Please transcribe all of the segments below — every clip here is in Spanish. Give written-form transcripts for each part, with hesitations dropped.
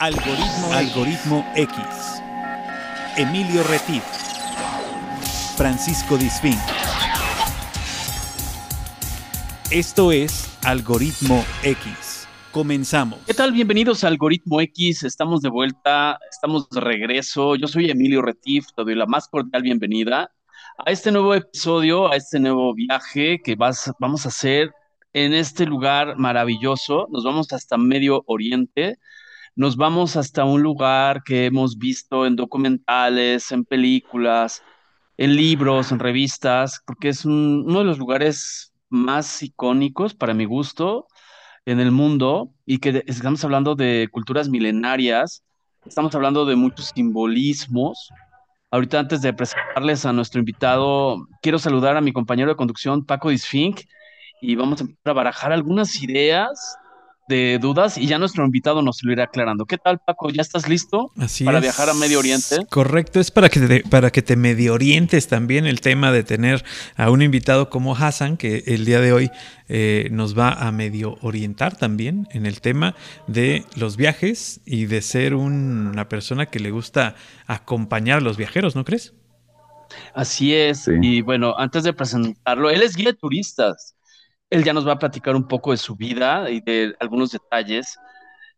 Algoritmo X. Emilio Retif. Francisco Disfín. Esto es Algoritmo X. Comenzamos. ¿Qué tal? Bienvenidos a Algoritmo X. Estamos de vuelta, estamos de regreso. Yo soy Emilio Retif, te doy la más cordial bienvenida a este nuevo episodio, a este nuevo viaje que vamos a hacer en este lugar maravilloso. Nos vamos hasta Medio Oriente. Nos vamos hasta un lugar que hemos visto en documentales, en películas, en libros, en revistas, porque es uno de los lugares más icónicos, para mi gusto, en el mundo, y que estamos hablando de culturas milenarias, estamos hablando de muchos simbolismos. Ahorita, antes de presentarles a nuestro invitado, quiero saludar a mi compañero de conducción, Paco Disfín, y vamos a empezar a barajar algunas ideas de dudas, y ya nuestro invitado nos lo irá aclarando. ¿Qué tal, Paco? ¿Ya estás listo para viajar a Medio Oriente? Correcto, es para que te medio orientes también el tema de tener a un invitado como Hassan, que el día de hoy nos va a medio orientar también en el tema de los viajes y de ser una persona que le gusta acompañar a los viajeros, ¿no crees? Así es, sí. Y bueno, antes de presentarlo, él es guía de turistas. Él ya nos va a platicar un poco de su vida y de algunos detalles.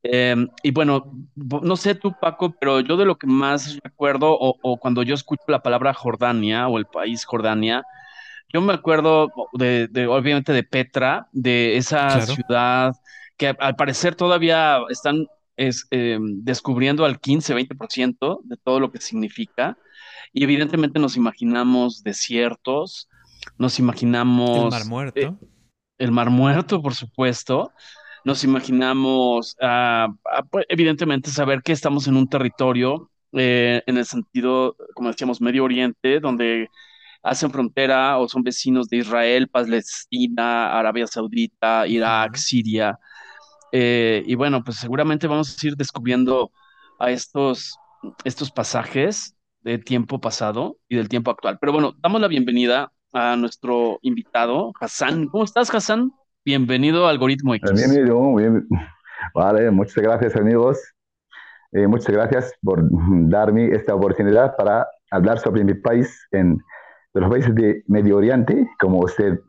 Y bueno, no sé tú, Paco, pero yo de lo que más recuerdo, o cuando yo escucho la palabra Jordania o el país Jordania, yo me acuerdo obviamente de Petra, de esa ciudad que al parecer todavía están descubriendo al 15-20% de todo lo que significa. Y evidentemente nos imaginamos desiertos, nos imaginamos... El Mar Muerto. El Mar Muerto, por supuesto. Nos imaginamos, evidentemente, saber que estamos en un territorio, en el sentido, como decíamos, Medio Oriente, donde hacen frontera o son vecinos de Israel, Palestina, Arabia Saudita, Irak, Siria. Y bueno, pues seguramente vamos a ir descubriendo a estos pasajes del tiempo pasado y del tiempo actual. Pero bueno, damos la bienvenida a nuestro invitado, Hassan. ¿Cómo estás, Hassan? Bienvenido a Algoritmo X. Bienvenido, muy bien. Vale, muchas gracias, amigos. Muchas gracias por darme esta oportunidad para hablar sobre mi país, de los países de Medio Oriente, como usted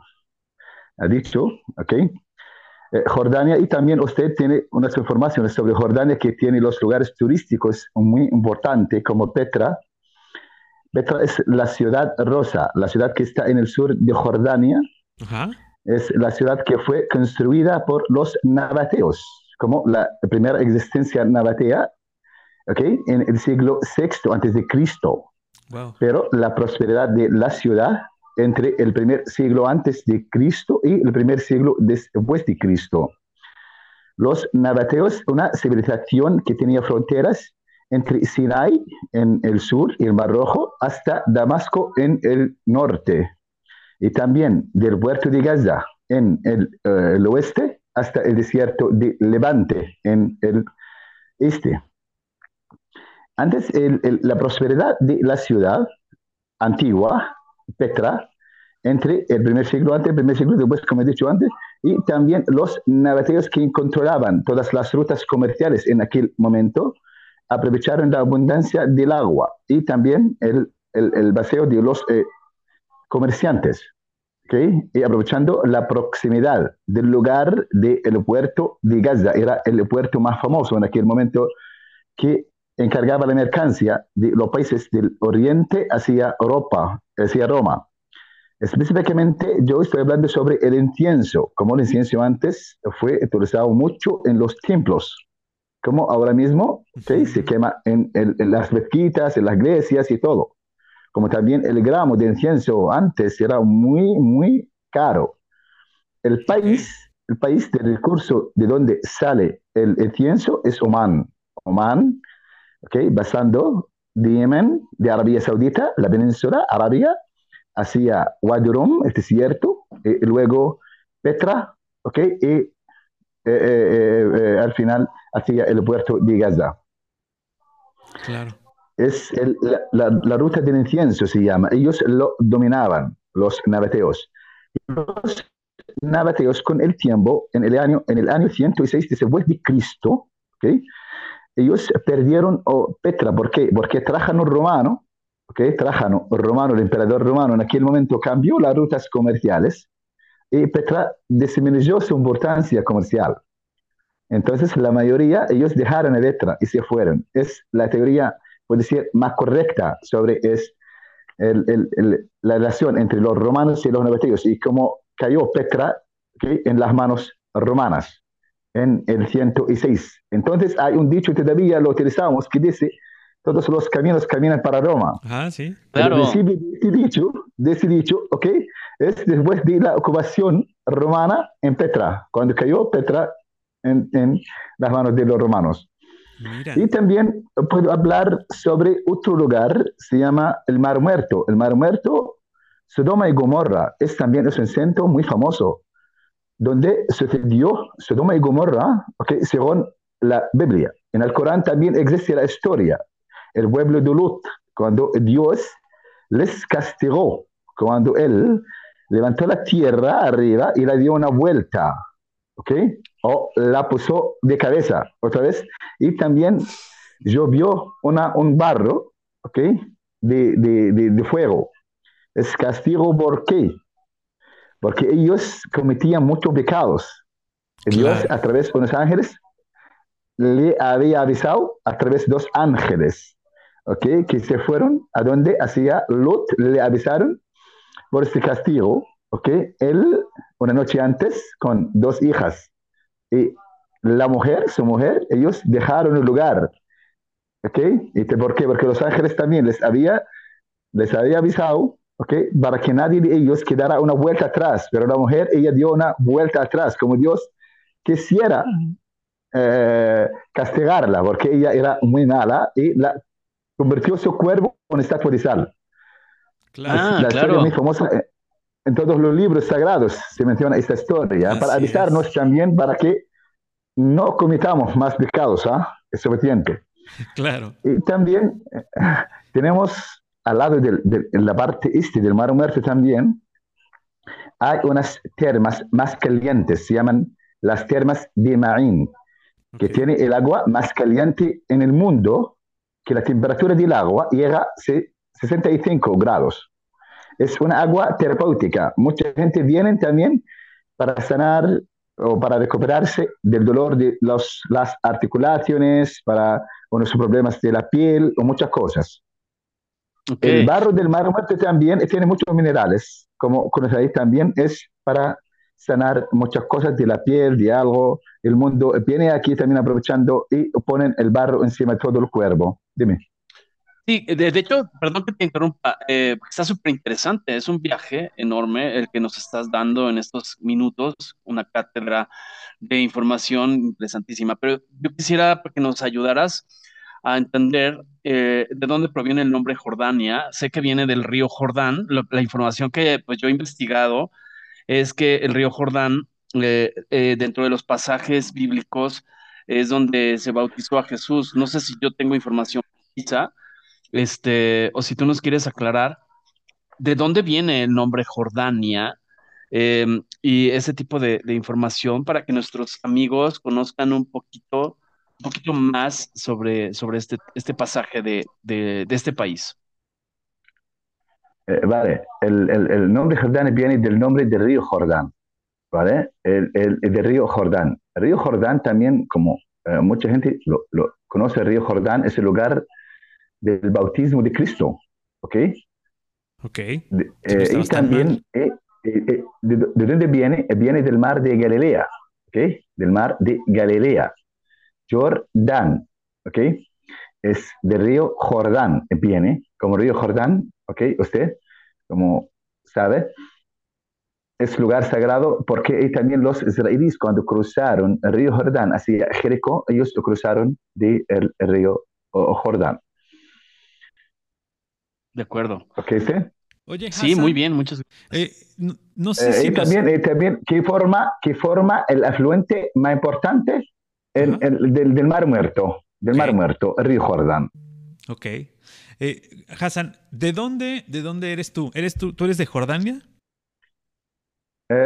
ha dicho, ¿ok? Jordania, y también usted tiene unas informaciones sobre Jordania, que tiene los lugares turísticos muy importantes, como Petra. Petra es la ciudad rosa, la ciudad que está en el sur de Jordania. Ajá. Es la ciudad que fue construida por los nabateos, como la primera existencia nabatea, ¿okay? En el siglo VI a.C. Wow. Pero la prosperidad de la ciudad entre el primer siglo antes de Cristo y el primer siglo después de Cristo. Los nabateos, una civilización que tenía fronteras entre Sinai, en el sur, y el Mar Rojo, hasta Damasco, en el norte. Y también del puerto de Gaza, en el oeste, hasta el desierto de Levante, en el este. Antes, la prosperidad de la ciudad antigua, Petra, entre el primer siglo antes, el primer siglo después, como he dicho antes, y también los nabateos, que controlaban todas las rutas comerciales en aquel momento, aprovecharon la abundancia del agua y también el paseo de los comerciantes, ¿okay? Y aprovechando la proximidad del lugar del puerto de Gaza, era el puerto más famoso en aquel momento, que encargaba la mercancía de los países del oriente hacia Europa, hacia Roma. Específicamente yo estoy hablando sobre el incienso, como el incienso antes fue utilizado mucho en los templos, como ahora mismo, ¿sí? Se quema en las mezquitas, en las iglesias y todo. Como también el gramo de incienso antes era muy, muy caro. El país del recurso de donde sale el incienso es Omán, ¿okay? Pasando de Yemen, de Arabia Saudita, la península Arabia, hacia Wadi Rum, el desierto, y luego Petra, ¿okay? Y al final hacia el puerto de Gaza. Claro. Es la ruta del incienso, se llama. Ellos lo dominaban, los nabateos. Los nabateos, con el tiempo, en el año 106 después de Cristo, ¿okay? ellos perdieron Petra. ¿Por qué? Porque Trajano Romano, ¿okay? Trajano Romano, el emperador romano, en aquel momento cambió las rutas comerciales y Petra disminuyó su importancia comercial. Entonces, la mayoría, ellos dejaron a Petra y se fueron. Es la teoría, puedo decir, más correcta sobre la relación entre los romanos y los nabateos y cómo cayó Petra, ¿okay? en las manos romanas, en el 106. Entonces, hay un dicho que todavía lo utilizamos que dice, todos los caminos caminan para Roma. Ah, sí. Claro. Ese dicho, ¿okay? es después de la ocupación romana en Petra, cuando cayó Petra en las manos de los romanos. Mira. Y también puedo hablar sobre otro lugar, se llama el Mar Muerto. El Mar Muerto, Sodoma y Gomorra, también es un centro muy famoso, donde sucedió Sodoma y Gomorra, ¿okay? según la Biblia. En el Corán también existe la historia, el pueblo de Lut, cuando Dios les castigó, cuando Él levantó la tierra arriba y la dio una vuelta, ¿ok? O la puso de cabeza otra vez, y también llovió un barro, ¿ok? de fuego. Es castigo, ¿por qué? Porque ellos cometían muchos pecados. Dios, claro. a través de unos ángeles, le había avisado a través de dos ángeles, ¿ok? que se fueron a donde hacía Lot, le avisaron por este castigo, ¿ok? Él, una noche antes, con dos hijas, y su mujer, ellos dejaron el lugar, ¿ok? ¿Y por qué? Porque los ángeles también les había avisado, ¿ok? para que nadie de ellos quedara una vuelta atrás, pero la mujer, ella dio una vuelta atrás, como Dios quisiera castigarla, porque ella era muy mala, y la convirtió su cuerpo en estatua de sal. Claro, historia muy famosa. En todos los libros sagrados se menciona esta historia, para avisarnos también para que no cometamos más pecados, es suficiente. Claro. Y también tenemos al lado de la parte este del Mar Muerto también, hay unas termas más calientes, se llaman las termas de Ma'in, que tiene el agua más caliente en el mundo, que la temperatura del agua llega a 65 grados. Es una agua terapéutica. Mucha gente viene también para sanar o para recuperarse del dolor de las articulaciones, para unos problemas de la piel o muchas cosas. Okay. El barro del Mar Muerto también tiene muchos minerales, como conocéis también, es para sanar muchas cosas de la piel, de algo. El mundo viene aquí también aprovechando y ponen el barro encima de todo el cuerpo. Dime. Sí, de hecho, perdón que te interrumpa, está súper interesante, es un viaje enorme el que nos estás dando en estos minutos, una cátedra de información interesantísima, pero yo quisiera que nos ayudaras a entender de dónde proviene el nombre Jordania. Sé que viene del río Jordán, la información que pues, yo he investigado es que el río Jordán, dentro de los pasajes bíblicos, es donde se bautizó a Jesús. No sé si yo tengo información precisa, o si tú nos quieres aclarar de dónde viene el nombre Jordania y ese tipo de información para que nuestros amigos conozcan un poquito más sobre este pasaje de este país. Vale, el nombre Jordania viene del nombre del río Jordán, ¿vale? El del río Jordán. El río Jordán también, como mucha gente lo conoce, el río Jordán es el lugar del bautismo de Cristo, ¿ok? Ok. Y también, ¿de dónde viene? Viene del mar de Galilea, ¿ok? Del mar de Galilea. Jordán, ¿ok? Es del río Jordán, viene, como río Jordán, ¿ok? Usted, como sabe, es lugar sagrado porque también los israelíes cuando cruzaron el río Jordán hacia Jericó, ellos lo cruzaron del río Jordán. De acuerdo. Okay, ¿sí? Oye, Hassan, sí, muy bien, muchas gracias. No sé si también ¿qué forma el afluente más importante del Mar Muerto? Del Mar Muerto, el río Jordán. Ok. Hassan, ¿de dónde eres tú? ¿Tú eres de Jordania?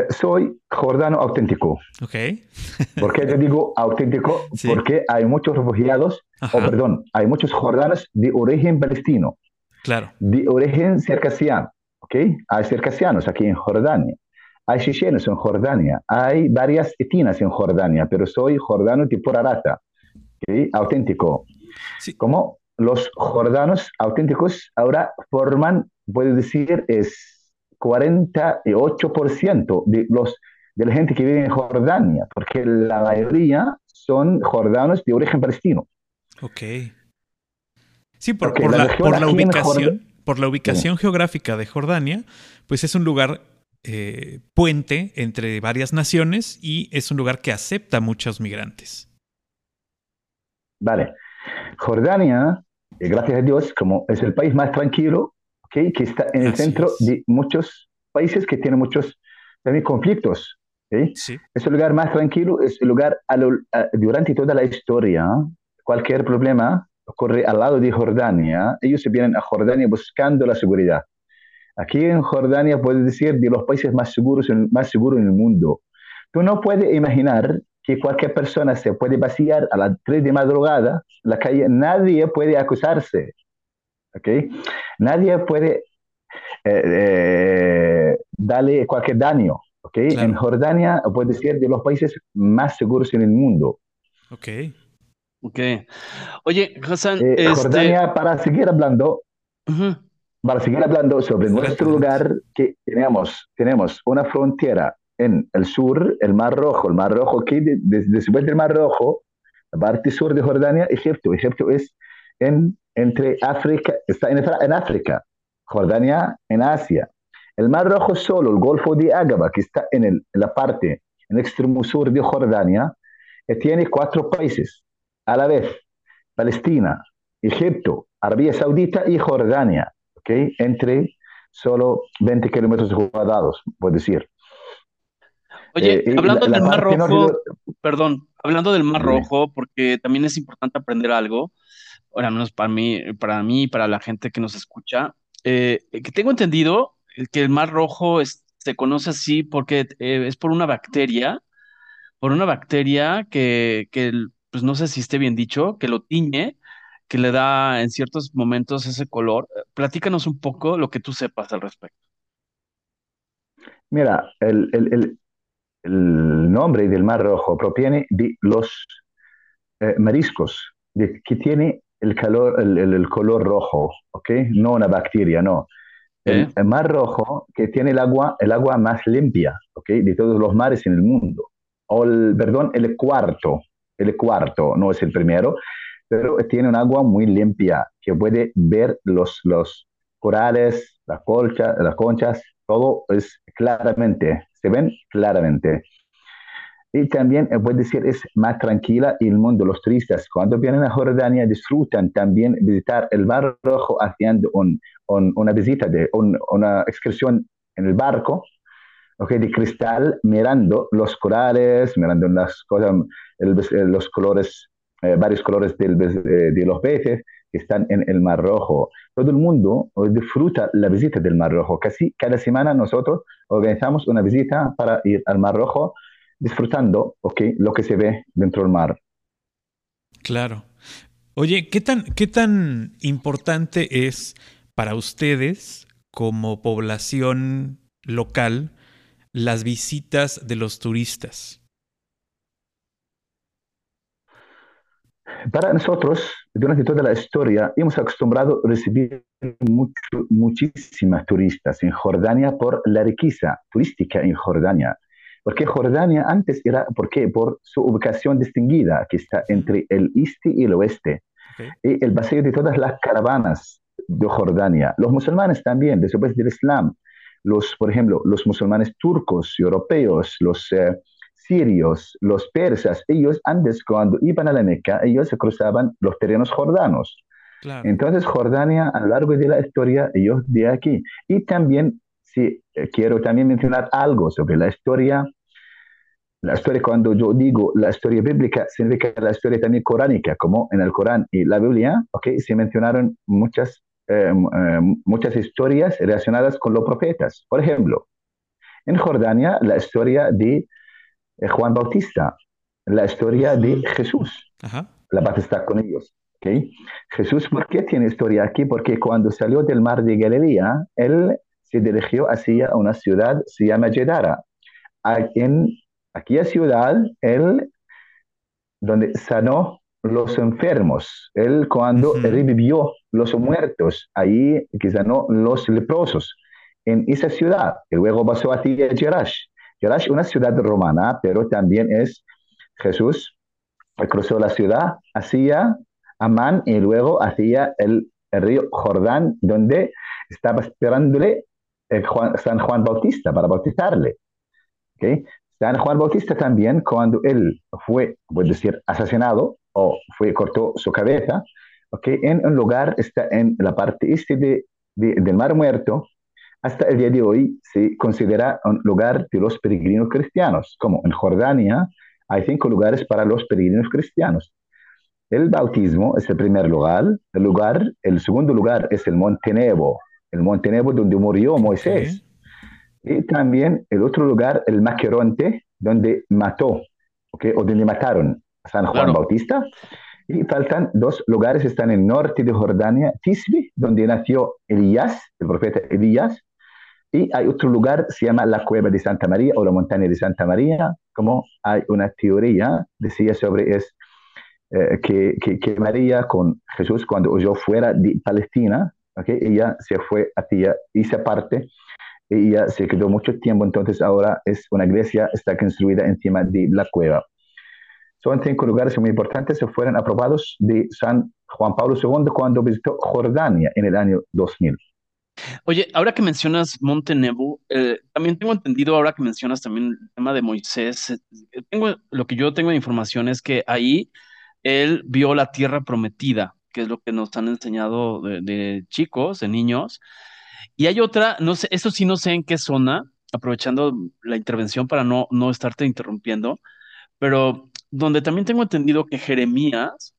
Soy jordano auténtico. Okay. ¿Por qué te digo auténtico? Sí. Porque hay muchos refugiados, hay muchos jordanos de origen palestino. Claro. De origen circasiano. ¿Okay? Hay circasianos aquí en Jordania. Hay chechenos en Jordania. Hay varias etnias en Jordania, pero soy jordano tipo rata. ¿Okay? Auténtico. Sí. Como los jordanos auténticos ahora forman, puedo decir, es 48% de la gente que vive en Jordania, porque la mayoría son jordanos de origen palestino. Ok. Sí, por la ubicación geográfica de Jordania, pues es un lugar puente entre varias naciones y es un lugar que acepta muchos migrantes. Vale. Jordania, gracias a Dios, como es el país más tranquilo, que está en el centro de muchos países que tienen muchos también conflictos. ¿Sí? Sí. Es el lugar más tranquilo, es el lugar durante toda la historia. Cualquier problema ocurre al lado de Jordania. Ellos se vienen a Jordania buscando la seguridad. Aquí en Jordania puedes decir de los países más seguros en el mundo. Tú no puedes imaginar que cualquier persona se puede vaciar a las 3 de madrugada en la calle. Nadie puede acusarse. Okay. Nadie puede darle cualquier daño. Okay. Claro. En Jordania puede ser de los países más seguros en el mundo. Okay. Okay. Oye, Hassan, Jordania, para seguir hablando sobre nuestro lugar, que tenemos una frontera en el sur, el Mar Rojo, que después del Mar Rojo, la parte sur de Jordania, Egipto es entre África, está en África, Jordania en Asia. El Mar Rojo solo, el Golfo de Ágaba, que está en el extremo sur de Jordania, tiene 4 países a la vez: Palestina, Egipto, Arabia Saudita y Jordania, ¿okay? Entre solo 20 kilómetros cuadrados, puedo decir. Oye, hablando del Mar Rojo, porque también es importante aprender algo. Bueno, al menos para mí y para la gente que nos escucha, que tengo entendido que el Mar Rojo se conoce así porque es por una bacteria que pues no sé si esté bien dicho, que lo tiñe, que le da en ciertos momentos ese color. Platícanos un poco lo que tú sepas al respecto. Mira, el nombre del Mar Rojo proviene de los mariscos que tiene el color rojo, ¿ok? No una bacteria, no. El Mar Rojo, que tiene el agua más limpia, ¿ok? De todos los mares en el mundo. El cuarto, no es el primero, pero tiene un agua muy limpia, que puede ver los corales, las conchas, todo es claramente, se ven claramente. Y también, puedo decir, es más tranquila y el mundo, los turistas, cuando vienen a Jordania, disfrutan también visitar el Mar Rojo haciendo una visita, una excursión en el barco, okay, de cristal, mirando los corales, mirando las cosas, los colores, varios colores de los peces que están en el Mar Rojo. Todo el mundo disfruta la visita del Mar Rojo. Casi cada semana nosotros organizamos una visita para ir al Mar Rojo, disfrutando, okay, lo que se ve dentro del mar. Claro. Oye, ¿qué tan importante es para ustedes como población local las visitas de los turistas? Para nosotros, durante toda la historia, hemos acostumbrado a recibir muchísimas turistas en Jordania por la riqueza turística en Jordania. Porque Jordania antes era, ¿por qué? Por su ubicación distinguida, que está entre el este y el oeste. Okay. Y el paseo de todas las caravanas de Jordania. Los musulmanes también, después del Islam. Por ejemplo, los musulmanes turcos, europeos, los sirios, los persas. Ellos antes, cuando iban a la Meca, ellos se cruzaban los terrenos jordanos. Claro. Entonces, Jordania, a lo largo de la historia, ellos de aquí. Y también, sí, quiero también mencionar algo sobre la historia. La historia, cuando yo digo la historia bíblica, significa la historia también coránica, como en el Corán y la Biblia, okay, se mencionaron muchas historias relacionadas con los profetas. Por ejemplo, en Jordania la historia de Juan Bautista, la historia de Jesús. Ajá. La paz está con ellos. ¿Okay? Jesús, ¿por qué tiene historia aquí? Porque cuando salió del mar de Galilea, él se dirigió hacia una ciudad, se llama Gedara. En aquella ciudad, él, donde sanó los enfermos, él cuando revivió los muertos, ahí que sanó los leprosos, en esa ciudad, y luego pasó a Jerash. Jerash, una ciudad romana, pero también es Jesús, cruzó la ciudad hacia Amán y luego hacia el río Jordán, donde estaba esperándole San Juan Bautista para bautizarle. ¿Okay? San Juan Bautista también, cuando él fue, puedo decir, asesinado o cortó su cabeza, ¿okay? En un lugar, está en la parte este del Mar Muerto, hasta el día de hoy se considera un lugar de los peregrinos cristianos. Como en Jordania hay 5 lugares para los peregrinos cristianos. El bautismo es el primer lugar. El segundo lugar es el Monte Nebo donde murió Moisés. Okay. Y también el otro lugar, el Maqueronte, donde mató, ¿okay? o donde mataron a San Juan Bautista. Y faltan 2 lugares, están en el norte de Jordania, Tisbi, donde nació Elías, el profeta Elías. Y hay otro lugar, se llama la Cueva de Santa María o la Montaña de Santa María, como hay una teoría, decía sobre eso. Que María con Jesús cuando huyó fuera de Palestina, ¿okay? ella se fue hacia esa parte, ella se quedó mucho tiempo, entonces ahora es una iglesia, está construida encima de la cueva. Son 5 lugares muy importantes que fueron aprobados de San Juan Pablo II cuando visitó Jordania en el año 2000. Oye, ahora que mencionas Monte Nebo, también tengo entendido, ahora que mencionas también el tema de Moisés, lo que yo tengo de información es que ahí él vio la tierra prometida, que es lo que nos han enseñado de chicos, de niños. Y hay otra, no sé, eso sí no sé en qué zona, aprovechando la intervención para no estarte interrumpiendo, pero donde también tengo entendido que Jeremías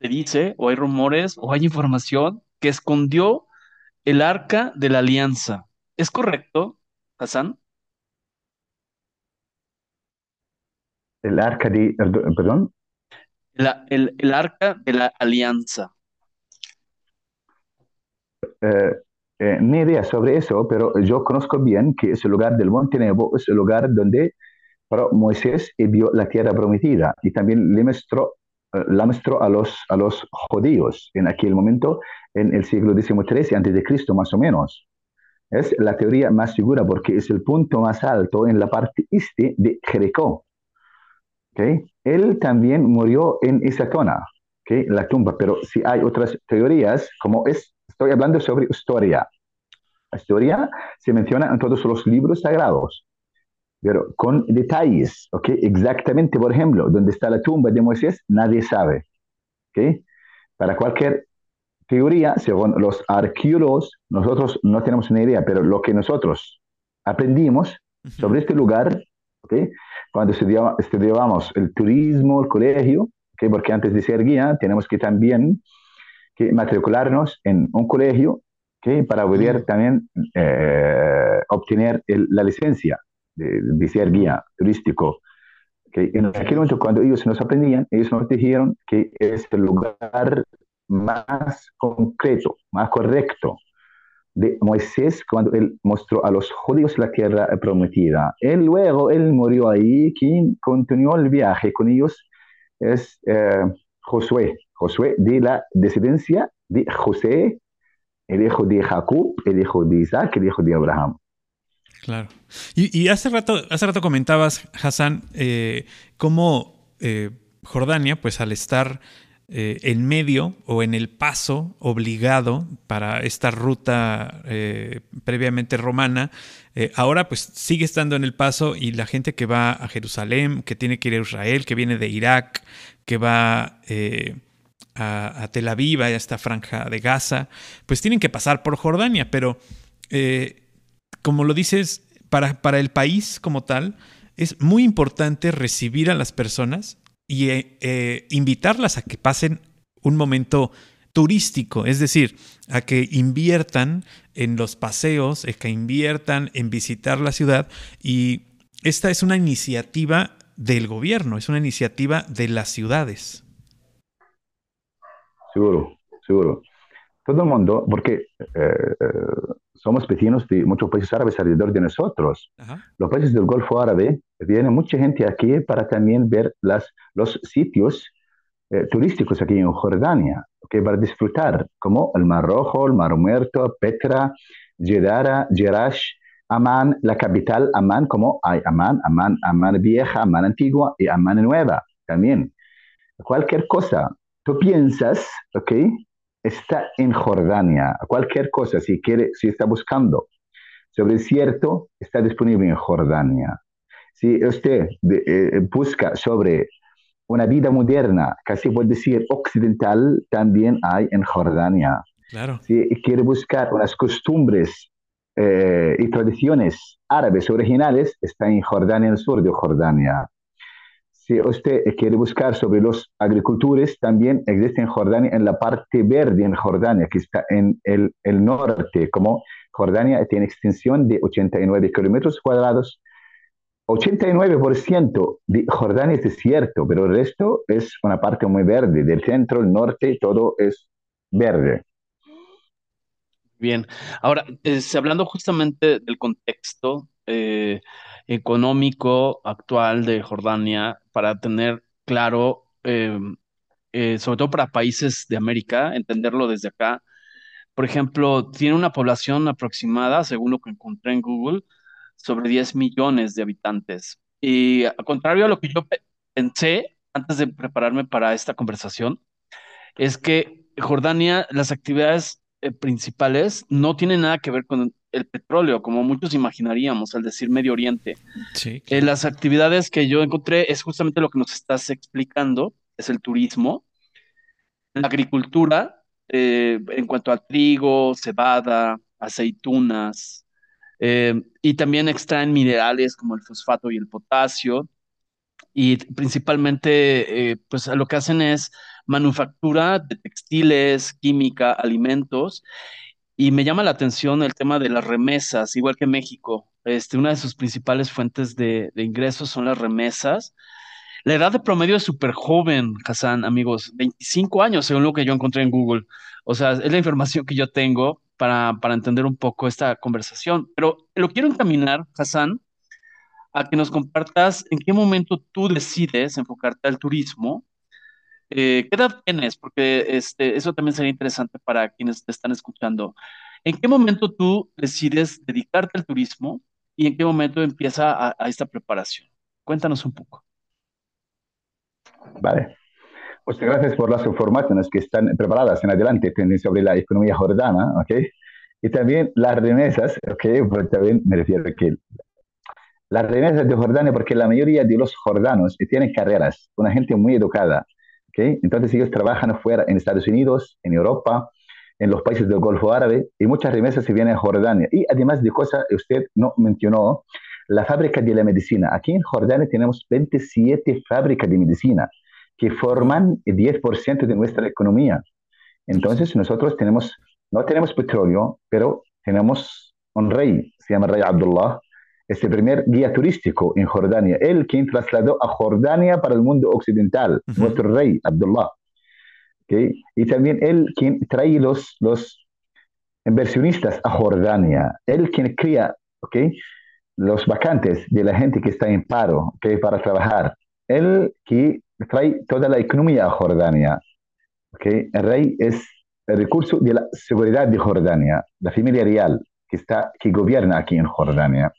se dice, o hay rumores, o hay información, que escondió el arca de la alianza. ¿Es correcto, Hassan? El arca de... Perdón. El arca de la alianza. Ni idea sobre eso, pero yo conozco bien que ese lugar del Monte Nebo es el lugar donde Moisés vio la tierra prometida y también le mostró, a los judíos en aquel momento, en el siglo XIII a.C. más o menos. Es la teoría más segura porque es el punto más alto en la parte este de Jericó. ¿Okay? Él también murió en esa zona, ¿okay? la tumba, pero si hay otras teorías, como estoy hablando sobre historia. La historia se menciona en todos los libros sagrados, pero con detalles, ¿okay? exactamente, por ejemplo, donde está la tumba de Moisés, nadie sabe. ¿Okay? Para cualquier teoría, según los arqueólogos, nosotros no tenemos una idea, pero lo que nosotros aprendimos sobre este lugar, ¿okay? Cuando estudiábamos el turismo, el colegio, ¿okay? porque antes de ser guía tenemos que también matricularnos en un colegio, ¿okay? para poder también obtener la licencia de ser guía turístico. ¿Okay? En aquel momento cuando ellos nos aprendían, ellos nos dijeron que es el lugar más concreto, más correcto de Moisés cuando él mostró a los judíos la tierra prometida. Él luego, él murió ahí, quien continuó el viaje con ellos es Josué de la descendencia de José, el hijo de Jacob, el hijo de Isaac, el hijo de Abraham. Claro. Y hace rato comentabas, Hassan, cómo Jordania, pues al estar en medio o en el paso obligado para esta ruta previamente romana, ahora pues sigue estando en el paso y la gente que va a Jerusalén, que tiene que ir a Israel, que viene de Irak, que va a Tel Aviv, a esta franja de Gaza, pues tienen que pasar por Jordania, pero como lo dices, para el país como tal es muy importante recibir a las personas y invitarlas a que pasen un momento turístico, es decir, a que inviertan en los paseos, a que inviertan en visitar la ciudad. Y esta es una iniciativa del gobierno, es una iniciativa de las ciudades. Seguro, seguro. Todo el mundo, porque somos vecinos de muchos países árabes alrededor de nosotros. Ajá. Los países del Golfo Árabe, viene mucha gente aquí para también ver los sitios turísticos aquí en Jordania, ¿okay? Para disfrutar, como el Mar Rojo, el Mar Muerto, Petra, Jerash, Amán, la capital Amán, como hay Amán vieja, Amán antigua y Amán nueva también. Cualquier cosa, tú piensas, ¿ok? Está en Jordania. Cualquier cosa, si quiere, si está buscando sobre el desierto, está disponible en Jordania. Si usted busca sobre una vida moderna, casi puedo decir occidental, también hay en Jordania. Claro. Si quiere buscar unas costumbres y tradiciones árabes originales, está en Jordania, en el sur de Jordania. Si usted quiere buscar sobre los agricultores, también existe en Jordania, en la parte verde en Jordania, que está en el norte, como Jordania tiene extensión de 89 kilómetros cuadrados. 89% de Jordania es desierto, pero el resto es una parte muy verde, del centro, el norte, todo es verde. Bien, ahora, hablando justamente del contexto económico actual de Jordania, para tener claro, sobre todo para países de América, entenderlo desde acá. Por ejemplo, tiene una población aproximada, según lo que encontré en Google, sobre 10 millones de habitantes. Y al contrario a lo que yo pensé antes de prepararme para esta conversación, es que Jordania, las actividades principales no tienen nada que ver con el petróleo, como muchos imaginaríamos al decir Medio Oriente. Sí, claro. Las actividades que yo encontré es justamente lo que nos estás explicando, es el turismo, la agricultura, en cuanto a trigo, cebada, aceitunas, y también extraen minerales como el fosfato y el potasio, y principalmente pues lo que hacen es manufactura de textiles, química, alimentos. Y me llama la atención el tema de las remesas, igual que México. Una de sus principales fuentes de ingresos son las remesas. La edad de promedio es súper joven, Hassan, amigos. 25 años, según lo que yo encontré en Google. O sea, es la información que yo tengo para entender un poco esta conversación. Pero lo quiero encaminar, Hassan, a que nos compartas en qué momento tú decides enfocarte al turismo. ¿Qué edad tienes? Porque eso también sería interesante para quienes te están escuchando. ¿En qué momento tú decides dedicarte al turismo y en qué momento empieza a esta preparación? Cuéntanos un poco. Vale. Pues gracias por las informaciones que están preparadas en adelante sobre la economía jordana, ¿ok? Y también las remesas, ¿ok? Porque también me refiero a que las remesas de Jordania, porque la mayoría de los jordanos tienen carreras, una gente muy educada. ¿Okay? Entonces ellos trabajan afuera, en Estados Unidos, en Europa, en los países del Golfo Árabe, y muchas remesas se vienen a Jordania. Y además de cosas que usted no mencionó, la fábrica de la medicina. Aquí en Jordania tenemos 27 fábricas de medicina que forman el 10% de nuestra economía. Entonces nosotros no tenemos petróleo, pero tenemos un rey, se llama Rey Abdullah, es el primer guía turístico en Jordania, él quien trasladó a Jordania para el mundo occidental, uh-huh. Nuestro rey Abdullah, ¿okay? Y también él quien trae los inversionistas a Jordania, él quien cría, ¿okay? Los vacantes de la gente que está en paro, ¿okay? Para trabajar, él que trae toda la economía a Jordania, ¿okay? El rey es el recurso de la seguridad de Jordania, la familia real que gobierna aquí en Jordania.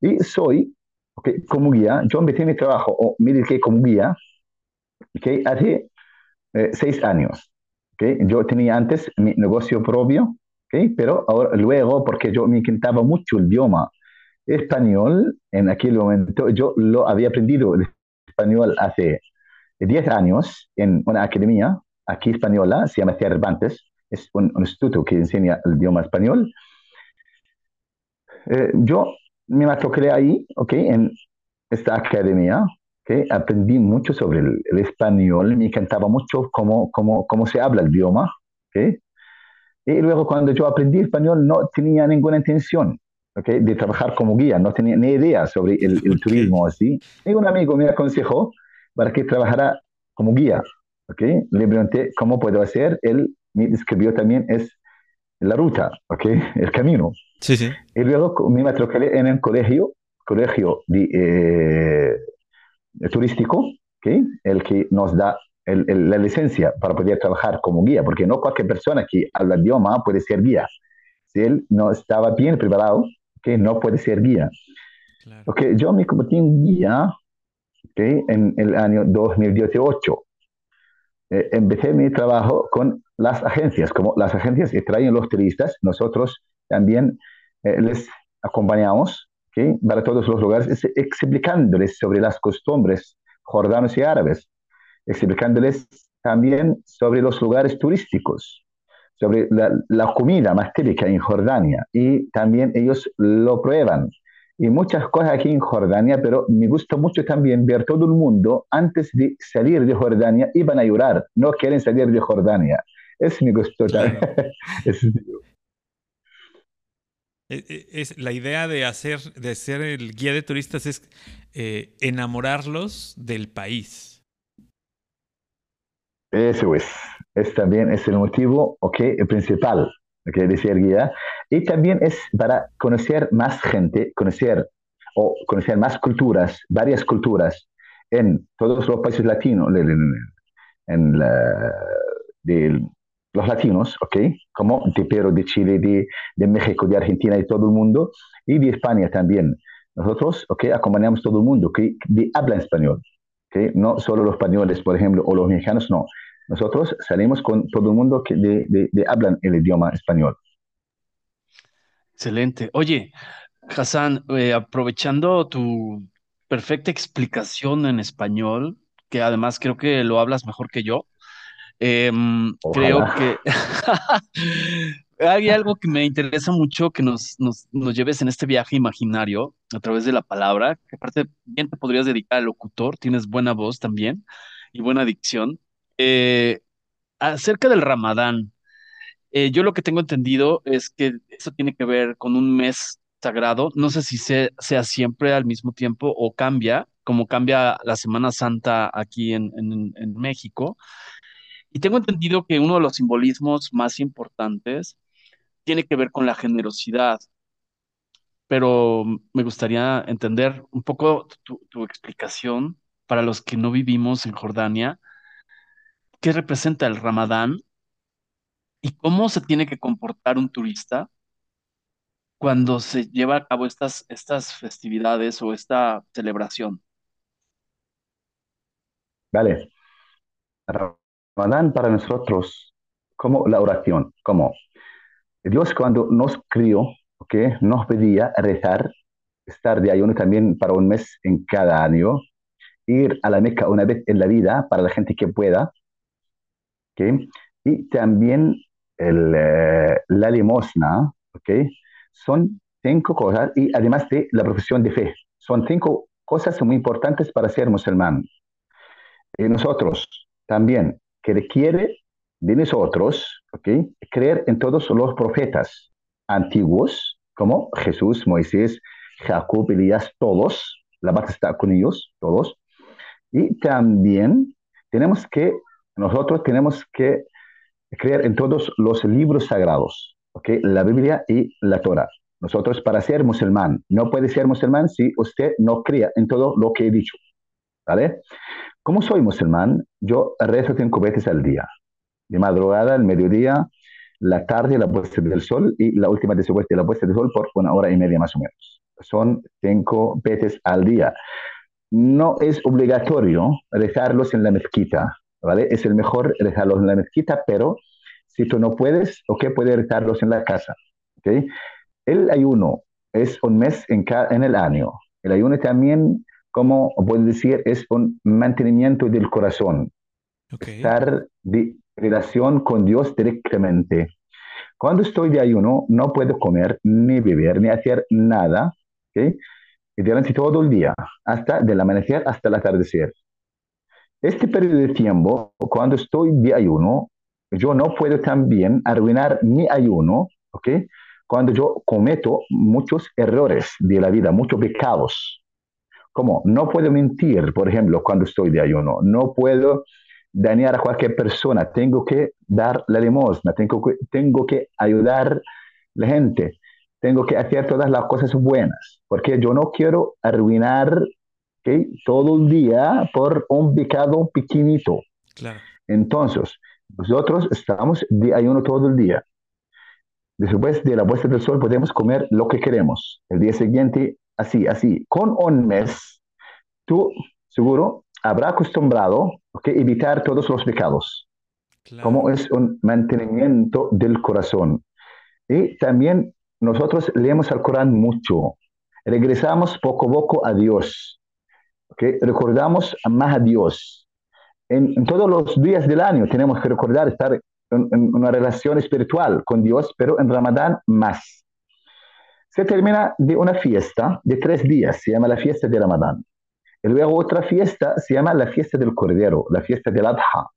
Y soy, okay, como guía, yo empecé mi trabajo, me dediqué como guía, okay, hace 6 años. Okay. Yo tenía antes mi negocio propio, okay, pero ahora, luego, porque yo me encantaba mucho el idioma español, en aquel momento yo lo había aprendido el español hace 10 años en una academia aquí española, se llama Cervantes, es un instituto que enseña el idioma español. Yo me matriculé ahí, okay, en esta academia, okay, aprendí mucho sobre el español, me encantaba mucho cómo se habla el idioma, ¿okay? Y luego cuando yo aprendí español no tenía ninguna intención, ¿okay?, de trabajar como guía, no tenía ni idea sobre el turismo así. Y un amigo me aconsejó para que trabajara como guía, ¿okay? Le pregunté cómo puedo hacer, él me describió también es la ruta, ¿okay?, el camino. Sí, sí. Y luego me matriculé en el colegio turístico, ¿okay?, el que nos da la licencia para poder trabajar como guía, porque no cualquier persona que habla idioma puede ser guía. Si él no estaba bien preparado, que no puede ser guía. Claro. Okay, yo me convertí en guía, okay, en el año 2018. Empecé mi trabajo con las agencias, como las agencias que traen los turistas, nosotros también les acompañamos, okay, para todos los lugares, explicándoles sobre las costumbres jordanos y árabes, explicándoles también sobre los lugares turísticos, sobre la comida más típica en Jordania, y también ellos lo prueban. Y muchas cosas aquí en Jordania, pero me gusta mucho también ver todo el mundo, antes de salir de Jordania, iban a llorar, no quieren salir de Jordania. Eso me gustó también. Claro. Es la idea de ser el guía de turistas es enamorarlos del país. Eso es también es el motivo, okay, principal, okay, de ser guía. Y también es para conocer más gente, conocer más culturas, varias culturas, en todos los países latinos, los latinos, okay, como de Perú, de Chile, de México, de Argentina y todo el mundo, y de España también. Nosotros, okay, acompañamos todo el mundo que habla español. Okay. No solo los españoles, por ejemplo, o los mexicanos, no. Nosotros salimos con todo el mundo que hablan el idioma español. Excelente. Oye, Hassan, aprovechando tu perfecta explicación en español, que además creo que lo hablas mejor que yo, creo que hay algo que me interesa mucho que nos lleves en este viaje imaginario a través de la palabra, que aparte bien te podrías dedicar al locutor, tienes buena voz también y buena dicción. Acerca del Ramadán, yo lo que tengo entendido es que eso tiene que ver con un mes sagrado, no sé si sea siempre al mismo tiempo o cambia, como cambia la Semana Santa aquí en México. Y tengo entendido que uno de los simbolismos más importantes tiene que ver con la generosidad, pero me gustaría entender un poco tu explicación para los que no vivimos en Jordania, qué representa el Ramadán y cómo se tiene que comportar un turista cuando se lleva a cabo estas festividades o esta celebración. Vale. Ramadán para nosotros como la oración, como Dios cuando nos crió, ¿okay?, nos pedía rezar, estar de ayuno también para un mes en cada año, ir a la Meca una vez en la vida para la gente que pueda, ¿okay?, y también la limosna, ¿okay?, son 5 cosas, y además de la profesión de fe, son 5 cosas muy importantes para ser musulmán. Y nosotros también que requiere de nosotros, ¿okay?, creer en todos los profetas antiguos, como Jesús, Moisés, Jacob, Elías, todos, la paz está con ellos, todos. Y también nosotros tenemos que creer en todos los libros sagrados, ¿okay?, la Biblia y la Torah. Nosotros para ser musulmán, no puede ser musulmán si usted no cree en todo lo que he dicho, ¿vale? Como soy musulmán, yo rezo 5 veces al día. De madrugada, al mediodía, la tarde, la puesta del sol, y la última después de la puesta del sol por 1 hora y media más o menos. Son 5 veces al día. No es obligatorio rezarlos en la mezquita, ¿vale? Es el mejor rezarlos en la mezquita, pero si tú no puedes, ¿ok?, puedes rezarlos en la casa, ¿okay? El ayuno es un mes en el año. El ayuno también, como puedo decir, es un mantenimiento del corazón. Okay. Estar de relación con Dios directamente. Cuando estoy de ayuno, no puedo comer, ni beber, ni hacer nada, ¿okay?, durante todo el día, hasta del amanecer hasta el atardecer. Este periodo de tiempo, cuando estoy de ayuno, yo no puedo también arruinar mi ayuno, ¿ok? Cuando yo cometo muchos errores de la vida, muchos pecados. Como no puedo mentir, por ejemplo, cuando estoy de ayuno. No puedo dañar a cualquier persona. Tengo que dar la limosna. Tengo que ayudar a la gente. Tengo que hacer todas las cosas buenas. Porque yo no quiero arruinar, ¿okay?, todo el día por un pecado pequeñito. Claro. Entonces, nosotros estamos de ayuno todo el día. Después de la puesta del sol podemos comer lo que queremos. El día siguiente, así. Con un mes, tú seguro habrá acostumbrado a evitar todos los pecados. Claro. Como es un mantenimiento del corazón. Y también nosotros leemos el Corán mucho. Regresamos poco a poco a Dios. ¿Okay? Recordamos más a Dios. En todos los días del año tenemos que recordar estar en una relación espiritual con Dios, pero en Ramadán más. Se termina de una fiesta de 3 días, se llama la fiesta de Ramadán. Y luego otra fiesta se llama la fiesta del Cordero, la fiesta del Adha.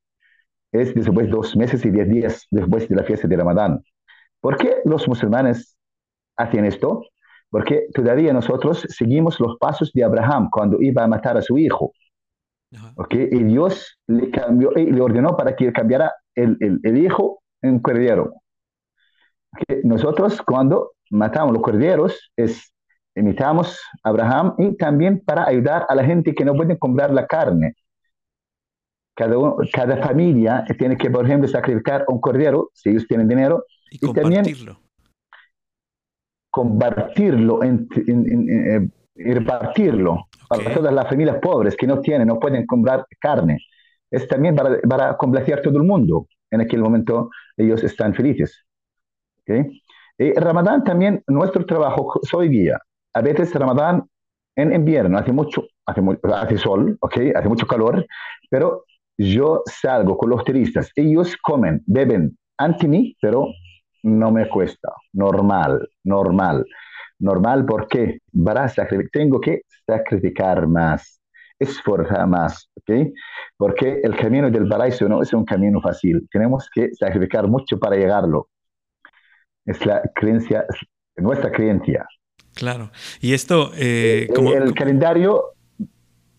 Es después 2 meses y 10 días después de la fiesta de Ramadán. ¿Por qué los musulmanes hacen esto? Porque todavía nosotros seguimos los pasos de Abraham cuando iba a matar a su hijo. ¿Okay? Y Dios le cambió, y le ordenó para que cambiara el hijo en cordero. ¿Okay? Nosotros cuando matamos los corderos, imitamos a Abraham, y también para ayudar a la gente que no pueden comprar la carne. Cada familia tiene que, por ejemplo, sacrificar un cordero, si ellos tienen dinero, y compartirlo. Compartirlo y repartirlo para todas las familias pobres que no pueden comprar carne. Es también para complacer a todo el mundo. En aquel momento ellos están felices. ¿Okay? Y Ramadán también, nuestro trabajo, soy guía. A veces Ramadán en invierno hace sol, ¿okay?, hace mucho calor, pero yo salgo con los turistas. Ellos comen, beben ante mí, pero no me cuesta. Normal, ¿por qué? Tengo que sacrificar más, esforzar más, ¿ok? Porque el camino del paraíso no es un camino fácil. Tenemos que sacrificar mucho para llegarlo. Es la creencia, nuestra creencia. Claro. Y esto... El calendario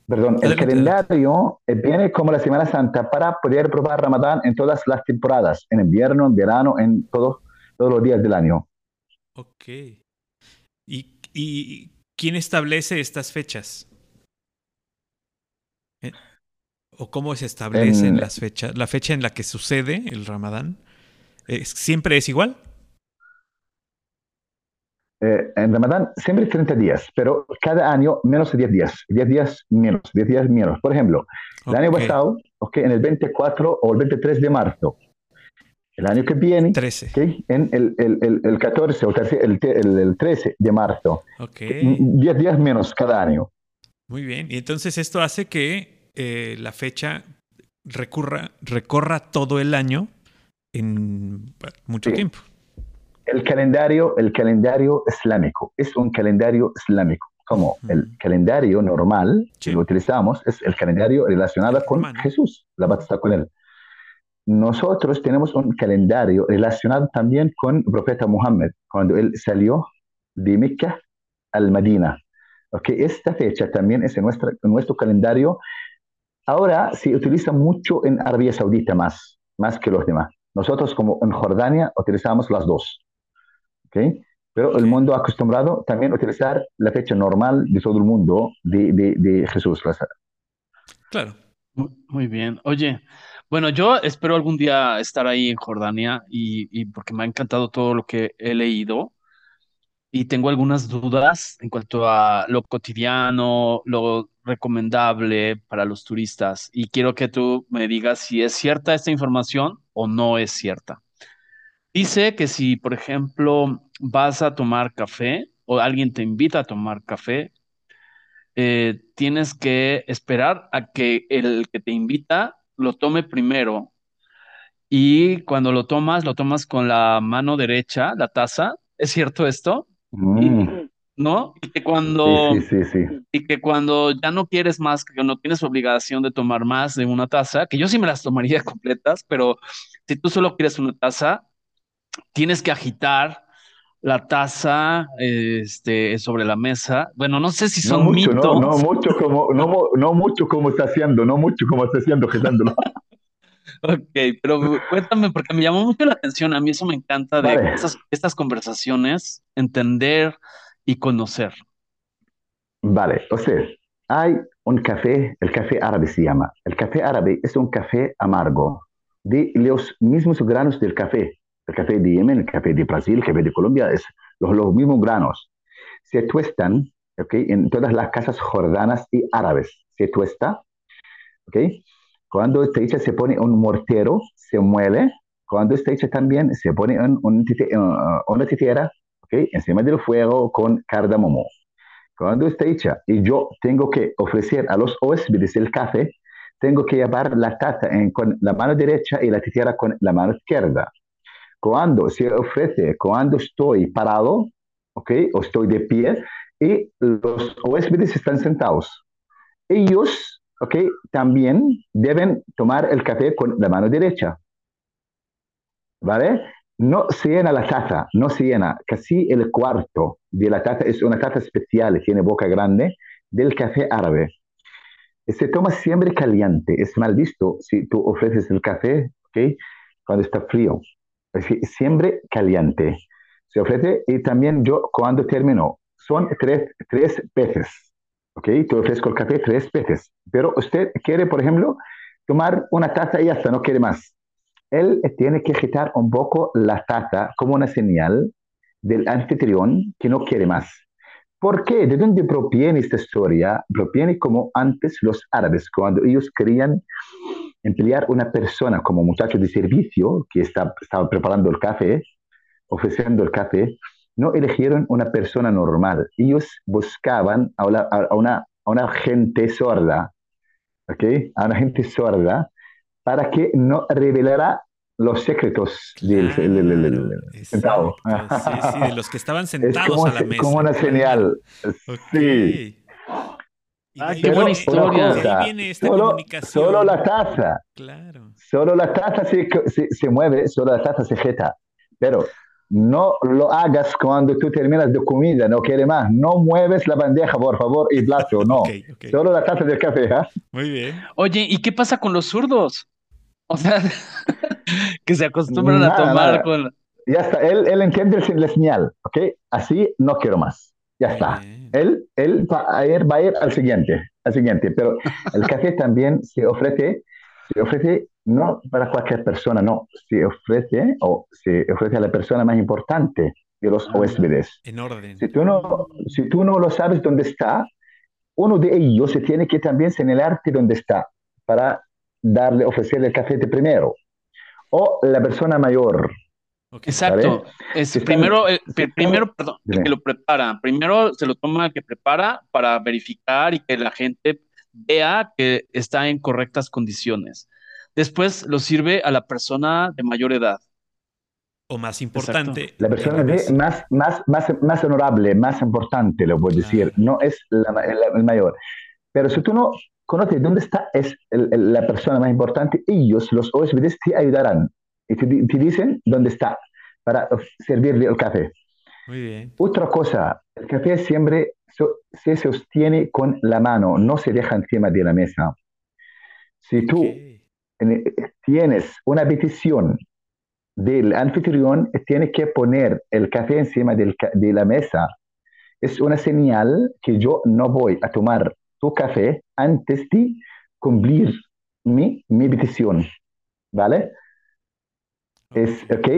viene como la Semana Santa para poder probar Ramadán en todas las temporadas, en invierno, en verano, en todos los días del año. Ok. ¿Y quién establece estas fechas? ¿O cómo se establecen las fechas? ¿La fecha en la que sucede el Ramadán siempre es igual? En Ramadán siempre 30 días, pero cada año menos de 10 días. 10 días menos, 10 días menos. Por ejemplo, el año pasado, en el 24 o el 23 de marzo. El año que viene, 13. ¿Okay?, en el 14 o el 13 de marzo. 10 días menos cada año. Muy bien. Y entonces esto hace que la fecha recorra todo el año en mucho tiempo. El calendario islámico es un calendario islámico. Como el calendario normal que lo utilizamos es el calendario relacionado con Jesús, la paz está con él. Nosotros tenemos un calendario relacionado también con el profeta Muhammad, cuando él salió de Meca al Medina. Okay, esta fecha también es en nuestro calendario. Ahora se utiliza mucho en Arabia Saudita más que los demás. Nosotros, como en Jordania, utilizamos las dos. ¿Okay? Pero el mundo acostumbrado también a utilizar la fecha normal de todo el mundo de Jesús. Claro. Muy bien. Oye, bueno, yo espero algún día estar ahí en Jordania y porque me ha encantado todo lo que he leído y tengo algunas dudas en cuanto a lo cotidiano, lo recomendable para los turistas, y quiero que tú me digas si es cierta esta información o no es cierta. Dice que si, por ejemplo, vas a tomar café o alguien te invita a tomar café, tienes que esperar a que el que te invita lo tome primero, y cuando lo tomas con la mano derecha, la taza. ¿Es cierto esto? Mm. ¿no? Y que cuando ya no quieres más, que no tienes obligación de tomar más de una taza, que yo sí me las tomaría completas, pero si tú solo quieres una taza, tienes que agitar la taza sobre la mesa. Bueno, no sé si son no mucho, mitos. No mucho como está haciendo Gesándolo. Ok, pero cuéntame, porque me llamó mucho la atención. A mí eso me encanta de estas conversaciones, entender y conocer. Vale, o sea, hay un café, el café árabe se llama. El café árabe es un café amargo, de los mismos granos del café. El café de Yemen, el café de Brasil, el café de Colombia, es los mismos granos. Se tuestan, ¿okay? En todas las casas jordanas y árabes. Se tuesta, ¿okay? Cuando está hecha se pone un mortero, se muele. Cuando está hecha también se pone una tijera, ¿okay? Encima del fuego con cardamomo. Cuando está hecha y yo tengo que ofrecer a los huéspedes el café, tengo que llevar la taza con la mano derecha y la tijera con la mano izquierda. Cuando se ofrece, cuando estoy parado, ¿okay? O estoy de pie, y los huéspedes están sentados. Ellos, ¿okay? También deben tomar el café con la mano derecha, ¿vale? No se llena la taza, no se llena. Casi el cuarto de la taza es una taza especial, tiene boca grande, del café árabe. Se toma siempre caliente, es mal visto si tú ofreces el café, ¿okay? Cuando está frío. Siempre caliente se ofrece. Y también yo cuando termino son tres veces, ¿ok? Te ofrezco el café tres veces, pero usted quiere, por ejemplo, tomar una taza y hasta no quiere más. Él tiene que agitar un poco la taza como una señal del anfitrión que no quiere más. ¿Por qué? ¿De dónde proviene esta historia? Proviene como antes los árabes, cuando ellos querían emplear una persona como muchacho de servicio que estaba preparando el café, ofreciendo el café, no eligieron una persona normal. Ellos buscaban a una gente sorda, ¿okay? A una gente sorda para que no revelara los secretos del sentado. Sí, de los que estaban sentados como, a la mesa. Como una señal. Okay. Sí. Qué buena historia. Cosa, viene esta comunicación. Solo la taza. Claro. Solo la taza se mueve, solo la taza se agita. Pero no lo hagas cuando tú terminas de comida, no quiere más. No mueves la bandeja, por favor, y plato, no. Okay. Solo la taza del café. Muy bien. Oye, ¿y qué pasa con los zurdos? O sea, que se acostumbran a tomar con... Ya está, él entiende la señal, ¿ok? Así no quiero más. Ya está. Él va a ir al siguiente. Pero el café también se ofrece no para cualquier persona, no. Se ofrece a la persona más importante de los huéspedes. En orden. Si tú no lo sabes dónde está, uno de ellos se tiene que también señalarte dónde está para ofrecerle el café de primero. O la persona mayor. Okay. Exacto. Primero, que lo prepara. Primero se lo toma el que prepara para verificar y que la gente vea que está en correctas condiciones. Después lo sirve a la persona de mayor edad. O más importante. Exacto. La persona más honorable, más importante, lo puedo decir. No es el mayor. Pero si tú no conoces dónde está la persona más importante, ellos, los huéspedes, te ayudarán. Y te dicen dónde está para servirle el café. Muy bien. Otra cosa, el café siempre se sostiene con la mano, no se deja encima de la mesa. Si tú tienes una petición del anfitrión, tienes que poner el café encima de la mesa. Es una señal que yo no voy a tomar tu café antes de cumplir mi petición. ¿Vale? Ok,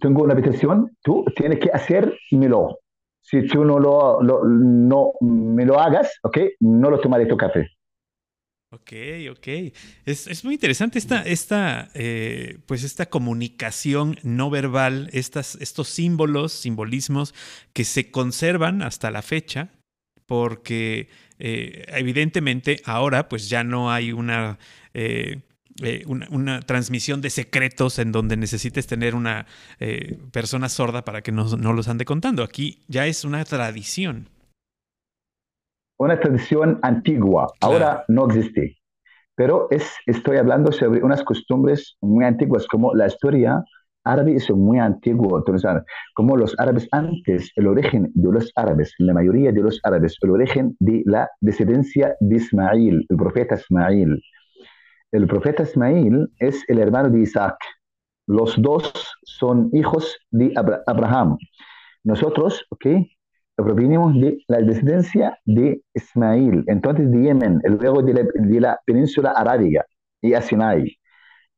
tengo una petición, tú tienes que hacérmelo. Si tú no me lo hagas, ok, no lo tomaré tu café. Ok. Es muy interesante esta comunicación no verbal, estos símbolos, simbolismos que se conservan hasta la fecha, porque evidentemente ahora pues ya no hay una... una transmisión de secretos en donde necesites tener una persona sorda para que no los ande contando. Aquí ya es una tradición. Una tradición antigua. Claro. Ahora no existe. Pero estoy hablando sobre unas costumbres muy antiguas, como la historia árabe es muy antiguo. Entonces, como los árabes antes, el origen de los árabes, la mayoría de los árabes, el origen de la descendencia de Ismael, el profeta Ismael. El profeta Ismael es el hermano de Isaac. Los dos son hijos de Abraham. Nosotros, provenimos de la descendencia de Ismael, entonces de Yemen, luego de la península arábiga y a Sinai.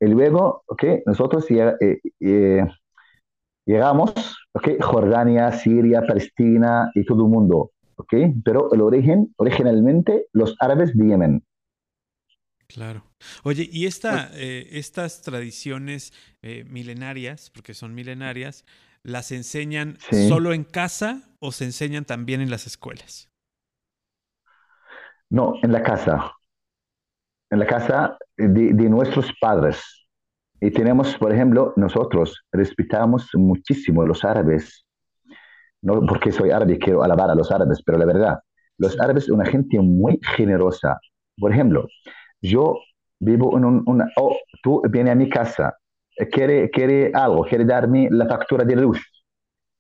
Y luego, nosotros llegamos, Jordania, Siria, Palestina y todo el mundo, pero el origen, originalmente, los árabes de Yemen. Claro. Oye, y estas tradiciones milenarias, porque son milenarias, ¿las enseñan solo en casa o se enseñan también en las escuelas? No, en la casa. En la casa de nuestros padres. Y tenemos, por ejemplo, nosotros respetamos muchísimo a los árabes. No porque soy árabe y quiero alabar a los árabes, pero la verdad, los árabes son una gente muy generosa. Por ejemplo, yo vivo en tú vienes a mi casa, quiere algo, quiere darme la factura de luz.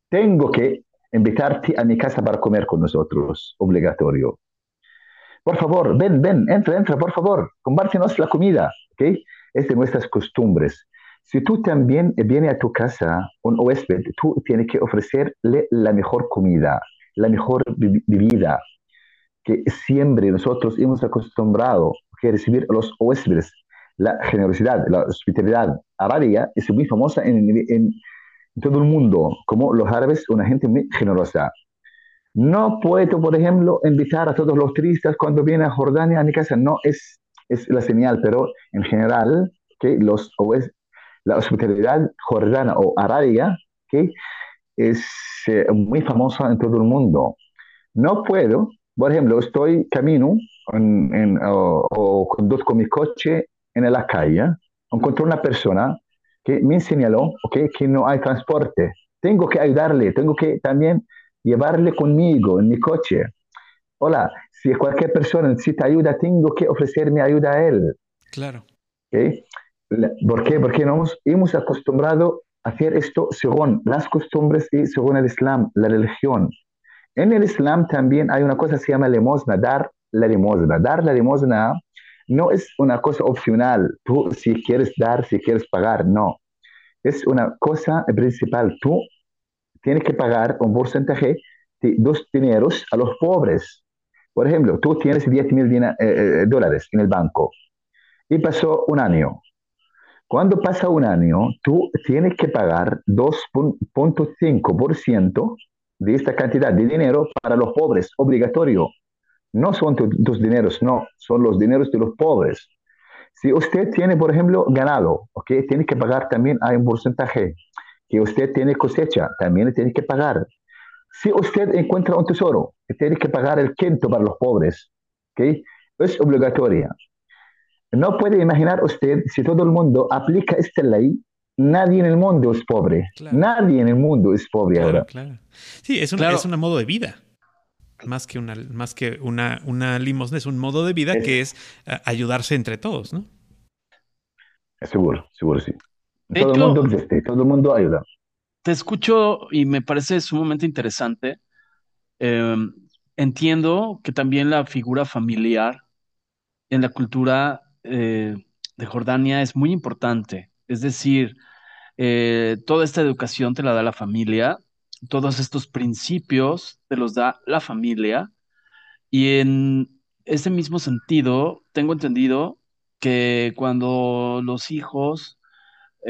Tengo que invitarte a mi casa para comer con nosotros, obligatorio. Por favor, ven, entra, por favor, compártenos la comida, Es de nuestras costumbres. Si tú también vienes a tu casa, un huésped, tú tienes que ofrecerle la mejor comida, la mejor bebida, que siempre nosotros hemos acostumbrado a recibir a los huéspedes. La generosidad, la hospitalidad árabe es muy famosa en todo el mundo, como los árabes, una gente muy generosa. No puedo, por ejemplo, invitar a todos los turistas cuando vienen a Jordania a mi casa, no es la señal, pero en general, la hospitalidad jordana o árabe es muy famosa en todo el mundo. No puedo, por ejemplo, estoy camino o conduzco mi coche en la calle, encontré una persona que me señaló que no hay transporte. Tengo que ayudarle, tengo que también llevarle conmigo en mi coche. Hola, si cualquier persona necesita ayuda, tengo que ofrecerme ayuda a él. Claro. ¿Por qué? Porque nos hemos acostumbrado a hacer esto según las costumbres y según el Islam, la religión. En el Islam también hay una cosa que se llama limosna, dar la limosna. Dar la limosna no es una cosa opcional, tú si quieres dar, si quieres pagar, no. Es una cosa principal, tú tienes que pagar un porcentaje de 2 dineros a los pobres. Por ejemplo, tú tienes 10,000 dólares en el banco y pasó un año. Cuando pasa un año, tú tienes que pagar 2.5% de esta cantidad de dinero para los pobres, obligatorio. No son tus dineros, no, son los dineros de los pobres. Si usted tiene, por ejemplo, ganado, tiene que pagar también, hay un porcentaje. Que usted tiene cosecha, también tiene que pagar. Si usted encuentra un tesoro, tiene que pagar el quinto para los pobres, Es obligatoria. No puede imaginar usted, si todo el mundo aplica esta ley, nadie en el mundo es pobre. Claro. Nadie en el mundo es pobre ahora. Claro. Sí, es un modo de vida. Más que una limosna, es un modo de vida que es ayudarse entre todos, ¿no? Seguro, sí. Todo el mundo ayuda. Te escucho y me parece sumamente interesante. Entiendo que también la figura familiar en la cultura de Jordania es muy importante. Es decir, toda esta educación te la da la familia. Todos estos principios te los da la familia, y en ese mismo sentido tengo entendido que cuando los hijos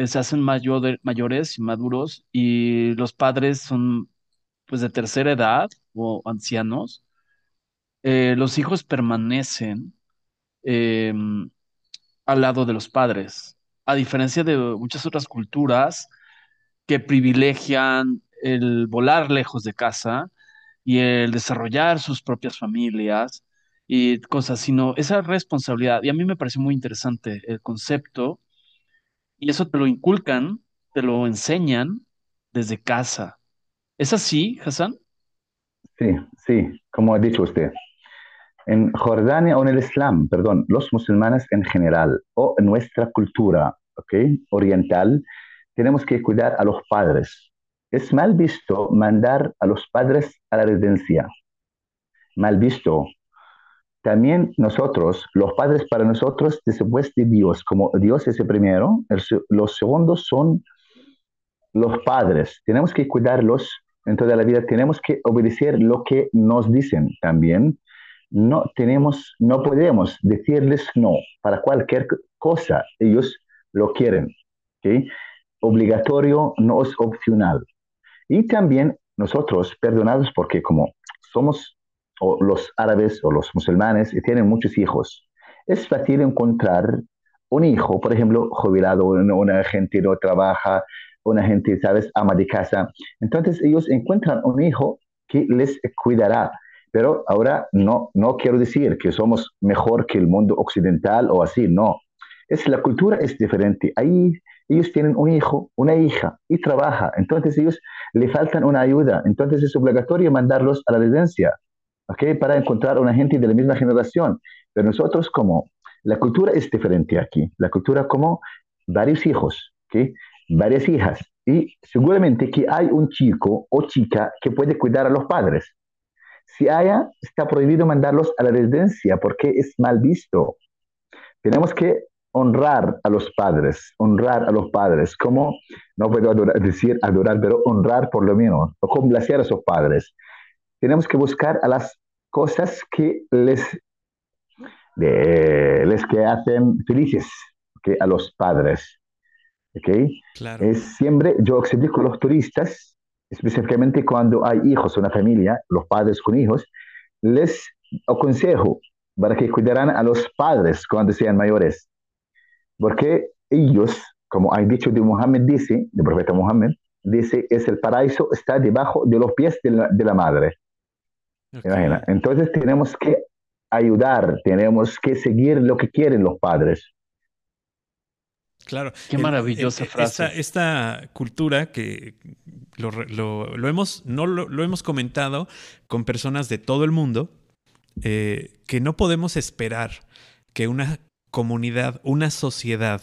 se hacen mayores y maduros y los padres son pues de tercera edad o ancianos, los hijos permanecen al lado de los padres, a diferencia de muchas otras culturas que privilegian el volar lejos de casa y el desarrollar sus propias familias y cosas, sino esa responsabilidad. Y a mí me pareció muy interesante el concepto, y eso te lo inculcan, te lo enseñan desde casa. ¿Es así, Hassan? Sí, como ha dicho usted. En Jordania o en el Islam, perdón, los musulmanes en general, o en nuestra cultura oriental, tenemos que cuidar a los padres. Es mal visto mandar a los padres a la residencia. Mal visto. También nosotros, los padres para nosotros, después de Dios, como Dios es el primero, los segundos son los padres. Tenemos que cuidarlos en toda la vida, tenemos que obedecer lo que nos dicen también. No podemos decirles no para cualquier cosa. Ellos lo quieren. ¿Okay? Obligatorio, no es opcional. Y también nosotros, perdonados, porque como somos o los árabes o los musulmanes y tienen muchos hijos, es fácil encontrar un hijo, por ejemplo, jubilado, una gente no trabaja, una gente, ¿sabes?, ama de casa. Entonces ellos encuentran un hijo que les cuidará. Pero ahora no quiero decir que somos mejor que el mundo occidental o así, no. La cultura es diferente. Ahí ellos tienen un hijo, una hija, y trabaja. Entonces ellos le faltan una ayuda. Entonces es obligatorio mandarlos a la residencia, para encontrar una gente de la misma generación. Pero nosotros como, la cultura es diferente aquí. La cultura como varios hijos, varias hijas. Y seguramente que hay un chico o chica que puede cuidar a los padres. Si haya, está prohibido mandarlos a la residencia porque es mal visto. Tenemos que honrar a los padres, como, no puedo decir adorar, pero honrar por lo menos, o complacer a sus padres. Tenemos que buscar a las cosas que les que hacen felices, a los padres. Claro. Siempre yo explico a los turistas, específicamente cuando hay hijos, una familia, los padres con hijos, les aconsejo para que cuidaran a los padres cuando sean mayores. Porque ellos, como han dicho de Muhammad, el profeta Muhammad, dice, el paraíso está debajo de los pies de la madre. Imagina. Entonces tenemos que ayudar, tenemos que seguir lo que quieren los padres. Claro. Qué maravillosa frase. Esta cultura que lo hemos comentado con personas de todo el mundo, que no podemos esperar que una comunidad, una sociedad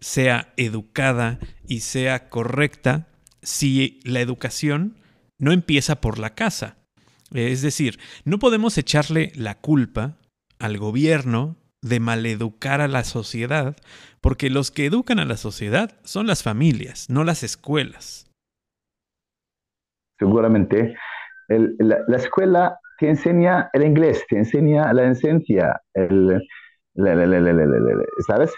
sea educada y sea correcta si la educación no empieza por la casa. Es decir, no podemos echarle la culpa al gobierno de maleducar a la sociedad, porque los que educan a la sociedad son las familias, no las escuelas. Seguramente. La escuela te enseña el inglés, te enseña la esencia, ¿sabes?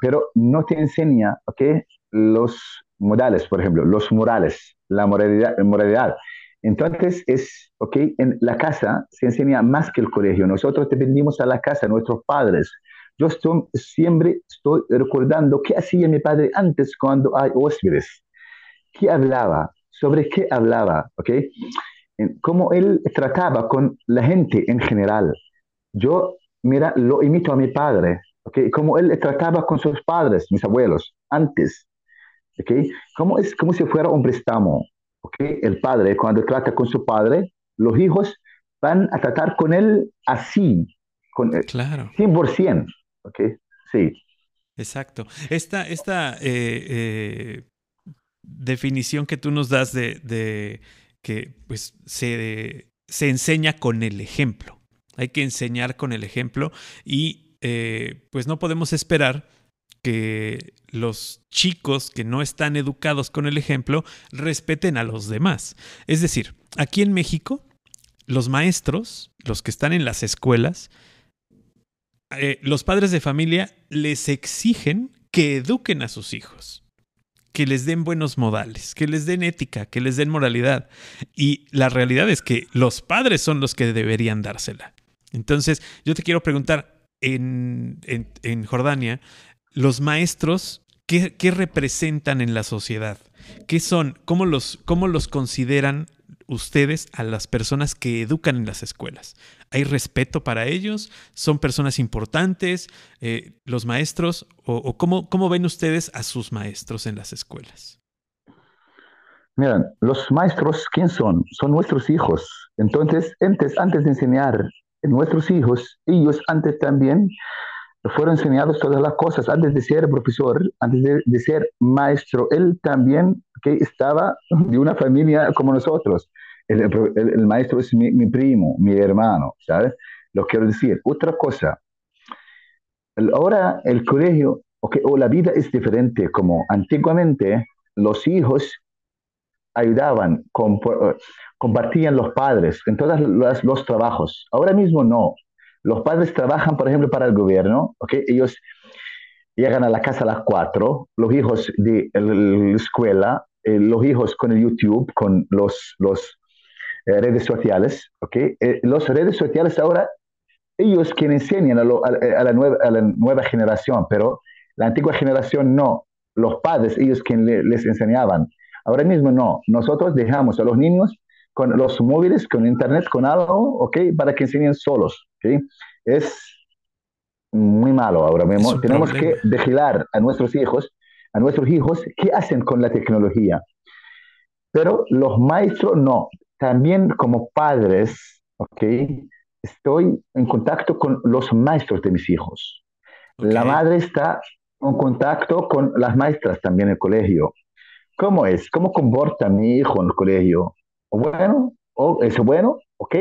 Pero no te enseña los modales, por ejemplo, los morales, la moralidad. Entonces, en la casa se enseña más que el colegio. Nosotros dependimos a la casa, nuestros padres. Yo siempre estoy recordando qué hacía mi padre antes cuando hay huéspedes. ¿Qué hablaba? ¿Sobre qué hablaba? Cómo él trataba con la gente en general. Yo, mira, lo imito a mi padre. Cómo él trataba con sus padres, mis abuelos, antes. Como si fuera un préstamo. El padre, cuando trata con su padre, los hijos van a tratar con él así, claro. 100%. Sí. Exacto. Esta definición que tú nos das de que pues, se enseña con el ejemplo. Hay que enseñar con el ejemplo y pues no podemos esperar que los chicos que no están educados con el ejemplo respeten a los demás. Es decir, aquí en México, los maestros, los que están en las escuelas, los padres de familia les exigen que eduquen a sus hijos, que les den buenos modales, que les den ética, que les den moralidad. Y la realidad es que los padres son los que deberían dársela. Entonces, yo te quiero preguntar, en Jordania, los maestros, ¿qué representan en la sociedad? ¿Qué son? ¿Cómo los consideran ustedes a las personas que educan en las escuelas. Hay respeto para ellos, son personas importantes, los maestros, o ¿cómo ven ustedes a sus maestros en las escuelas? Miren, los maestros, ¿quién son? Son nuestros hijos. Entonces, antes de enseñar a nuestros hijos, ellos antes también fueron enseñados todas las cosas. Antes de ser profesor, antes de ser maestro, él también que estaba de una familia como nosotros. El maestro es mi primo, mi hermano, ¿sabes? Lo quiero decir. Otra cosa, ahora el colegio, okay, o la vida es diferente, como antiguamente los hijos ayudaban, compartían los padres en todos los trabajos. Ahora mismo no. Los padres trabajan, por ejemplo, para el gobierno, ¿okay? Ellos llegan a la casa a las 4, los hijos de la escuela, los hijos con el YouTube, con las redes sociales, ¿okay? Las redes sociales ahora, ellos quien enseñan a la nueva generación, pero la antigua generación no, los padres, ellos quien les enseñaban. Ahora mismo no, nosotros dejamos a los niños con los móviles, con internet, con algo, ¿okay? Para que enseñen solos, ¿okay? Es muy malo ahora mismo. Tenemos que vigilar a nuestros hijos, qué hacen con la tecnología. Pero los maestros no. También como padres, ¿okay? Estoy en contacto con los maestros de mis hijos. Okay. La madre está en contacto con las maestras también en el colegio. ¿Cómo es? ¿Cómo comporta mi hijo en el colegio? Bueno, o es bueno, ¿ok?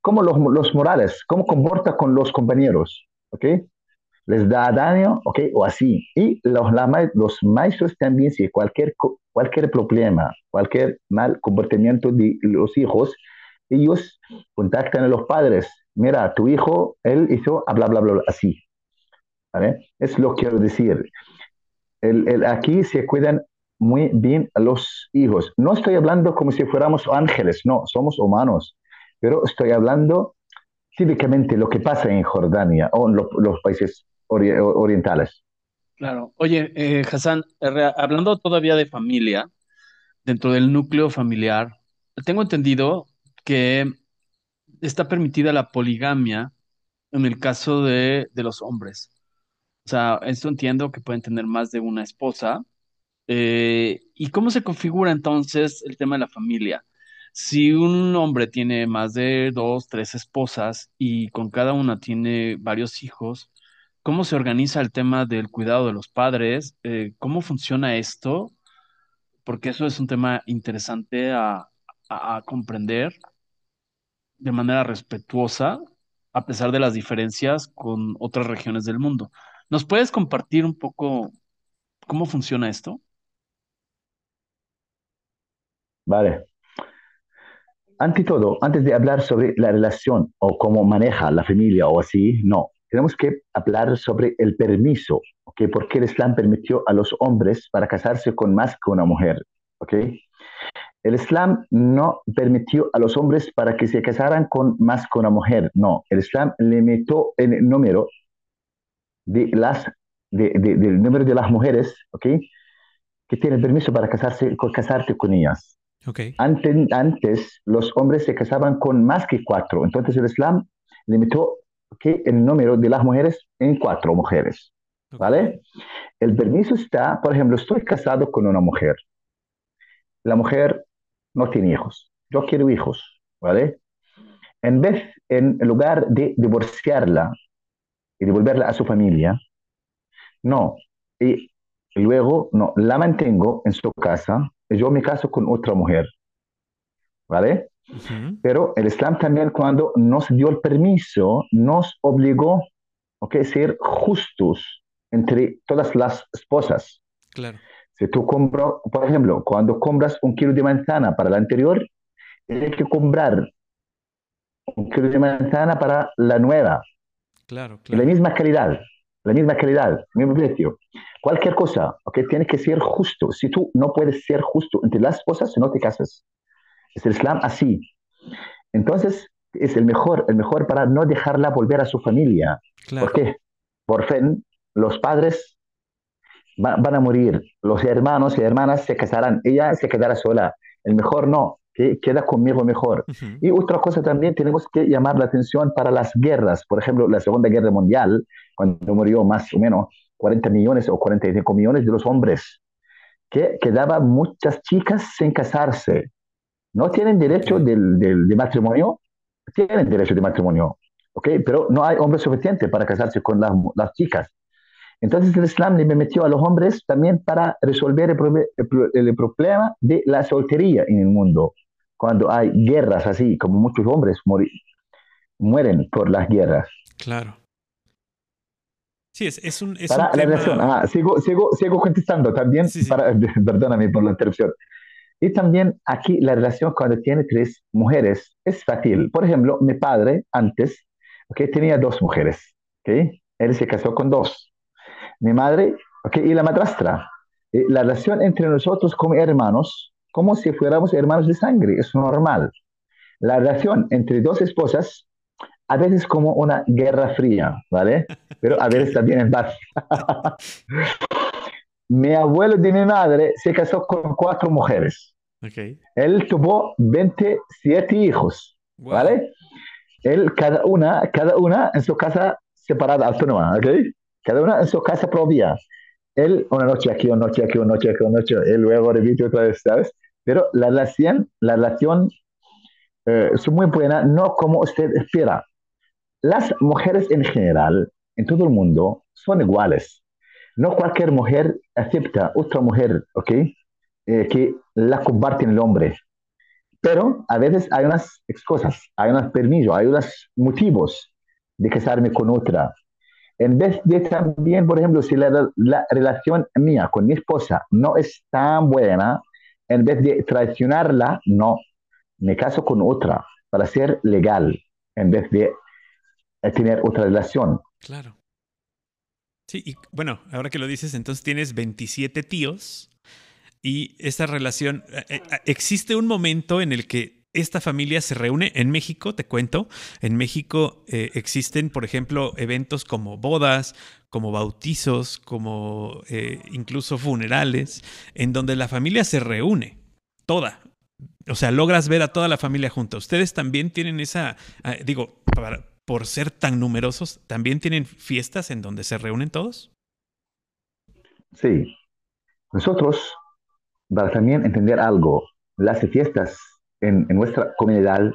Como los morales, cómo comporta con los compañeros, ¿ok? ¿Les da daño? ¿Ok? O así. Y los maestros también, sí, cualquier problema, cualquier mal comportamiento de los hijos, ellos contactan a los padres. Mira, tu hijo, él hizo bla, bla, bla, bla, así. ¿Vale? Es lo que quiero decir. Aquí se cuidan muy bien a los hijos. No estoy hablando como si fuéramos ángeles, no, somos humanos, pero estoy hablando cívicamente lo que pasa en Jordania o en los países orientales. Claro. Oye, Hassan, hablando todavía de familia, dentro del núcleo familiar, tengo entendido que está permitida la poligamia en el caso de los hombres. O sea, esto entiendo que pueden tener más de una esposa. ¿Y cómo se configura entonces el tema de la familia? Si un hombre tiene más de 2, 3 esposas y con cada una tiene varios hijos, ¿cómo se organiza el tema del cuidado de los padres? ¿Cómo funciona esto? Porque eso es un tema interesante a comprender de manera respetuosa, a pesar de las diferencias con otras regiones del mundo. ¿Nos puedes compartir un poco cómo funciona esto? Vale. Ante todo, antes de hablar sobre la relación o cómo maneja la familia o así, no. Tenemos que hablar sobre el permiso, ¿okay? Porque el Islam permitió a los hombres para casarse con más que una mujer, ¿okay? El Islam no permitió a los hombres para que se casaran con más que una mujer, no. El Islam limitó el número del número de las mujeres, ¿okay? Que tienen permiso para casarte con ellas. Okay. Antes los hombres se casaban con más que 4, entonces el Islam limitó, ¿okay? El número de las mujeres en 4 mujeres, okay. ¿Vale? El permiso está, por ejemplo, estoy casado con una mujer, la mujer no tiene hijos, yo quiero hijos, ¿vale? En lugar de divorciarla y devolverla a su familia, no, y luego no, la mantengo en su casa. Yo me caso con otra mujer, ¿vale? Uh-huh. Pero el Islam también, cuando nos dio el permiso, nos obligó, ¿okay? A ser justos entre todas las esposas. Claro. Si tú compras, por ejemplo, cuando compras 1 kilo de manzana para la anterior, tienes que comprar 1 kilo de manzana para la nueva. Claro, claro. La misma calidad, el mismo precio. Cualquier cosa, ¿ok? Tiene que ser justo. Si tú no puedes ser justo entre las cosas, no te casas. Es el Islam así. Entonces, es el mejor para no dejarla volver a su familia. Claro. ¿Por qué? Por fe, los padres van a morir. Los hermanos y hermanas se casarán. Ella se quedará sola. El mejor no. que queda conmigo mejor. Uh-huh. Y otra cosa también, tenemos que llamar la atención para las guerras. Por ejemplo, la Segunda Guerra Mundial, cuando murió más o menos 40 millones o 45 millones de los hombres, que quedaban muchas chicas sin casarse. No tienen derecho de matrimonio, tienen derecho de matrimonio, ¿okay? Pero no hay hombres suficientes para casarse con las chicas. Entonces el Islam le metió a los hombres también para resolver el problema de la soltería en el mundo. Cuando hay guerras así, como muchos hombres mueren por las guerras. Claro. Sí, es un tema... sigo contestando también, sí. Perdóname por la interrupción. Y también aquí la relación cuando tiene tres mujeres es fácil. Por ejemplo, mi padre antes, ¿okay?, tenía dos mujeres, ¿okay? Él se casó con dos. Mi madre, ¿okay?, y la madrastra. La relación entre nosotros como hermanos, como si fuéramos hermanos de sangre, es normal. La relación entre dos esposas, a veces como una guerra fría, ¿vale? Pero a veces también es paz. Mi abuelo de mi madre se casó con 4 mujeres. Okay. Él tuvo 27 hijos, wow. ¿Vale? Él, cada una en su casa separada, autónoma, ¿ok? Cada una en su casa propia. Él, una noche aquí, una noche aquí, una noche aquí, una noche. Él luego repite otra vez, ¿sabes? Pero la relación es muy buena, no como usted espera. Las mujeres en general, en todo el mundo, son iguales. No cualquier mujer acepta otra mujer, ¿ok? Que la comparte el hombre. Pero a veces hay unas excusas, hay unos permisos, hay unos motivos de casarme con otra. En vez de también, por ejemplo, si la relación mía con mi esposa no es tan buena, en vez de traicionarla, no. Me caso con otra para ser legal, en vez de tener otra relación. Claro. Sí, y bueno, ahora que lo dices, entonces tienes 27 tíos y esta relación... existe un momento en el que esta familia se reúne en México, te cuento. En México existen, por ejemplo, eventos como bodas, como bautizos, como incluso funerales, en donde la familia se reúne, toda. O sea, logras ver a toda la familia junta. Ustedes también tienen esa... por ser tan numerosos, ¿también tienen fiestas en donde se reúnen todos? Sí. Nosotros, para también entender algo, las fiestas en nuestra comunidad,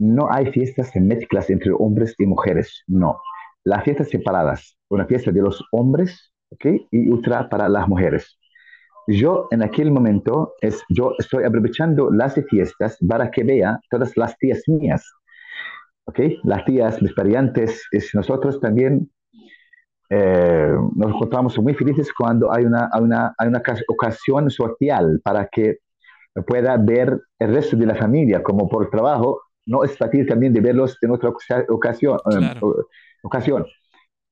no hay fiestas en mezclas entre hombres y mujeres, no. Las fiestas separadas, una fiesta de los hombres, ¿okay?, y otra para las mujeres. Yo en aquel momento, yo estoy aprovechando las fiestas para que vea todas las tías mías. Okay. Las tías, mis parientes, nosotros también nos encontramos muy felices cuando hay una ocasión social para que pueda ver el resto de la familia, como por trabajo, no es fácil también de verlos en otra ocasión. Claro.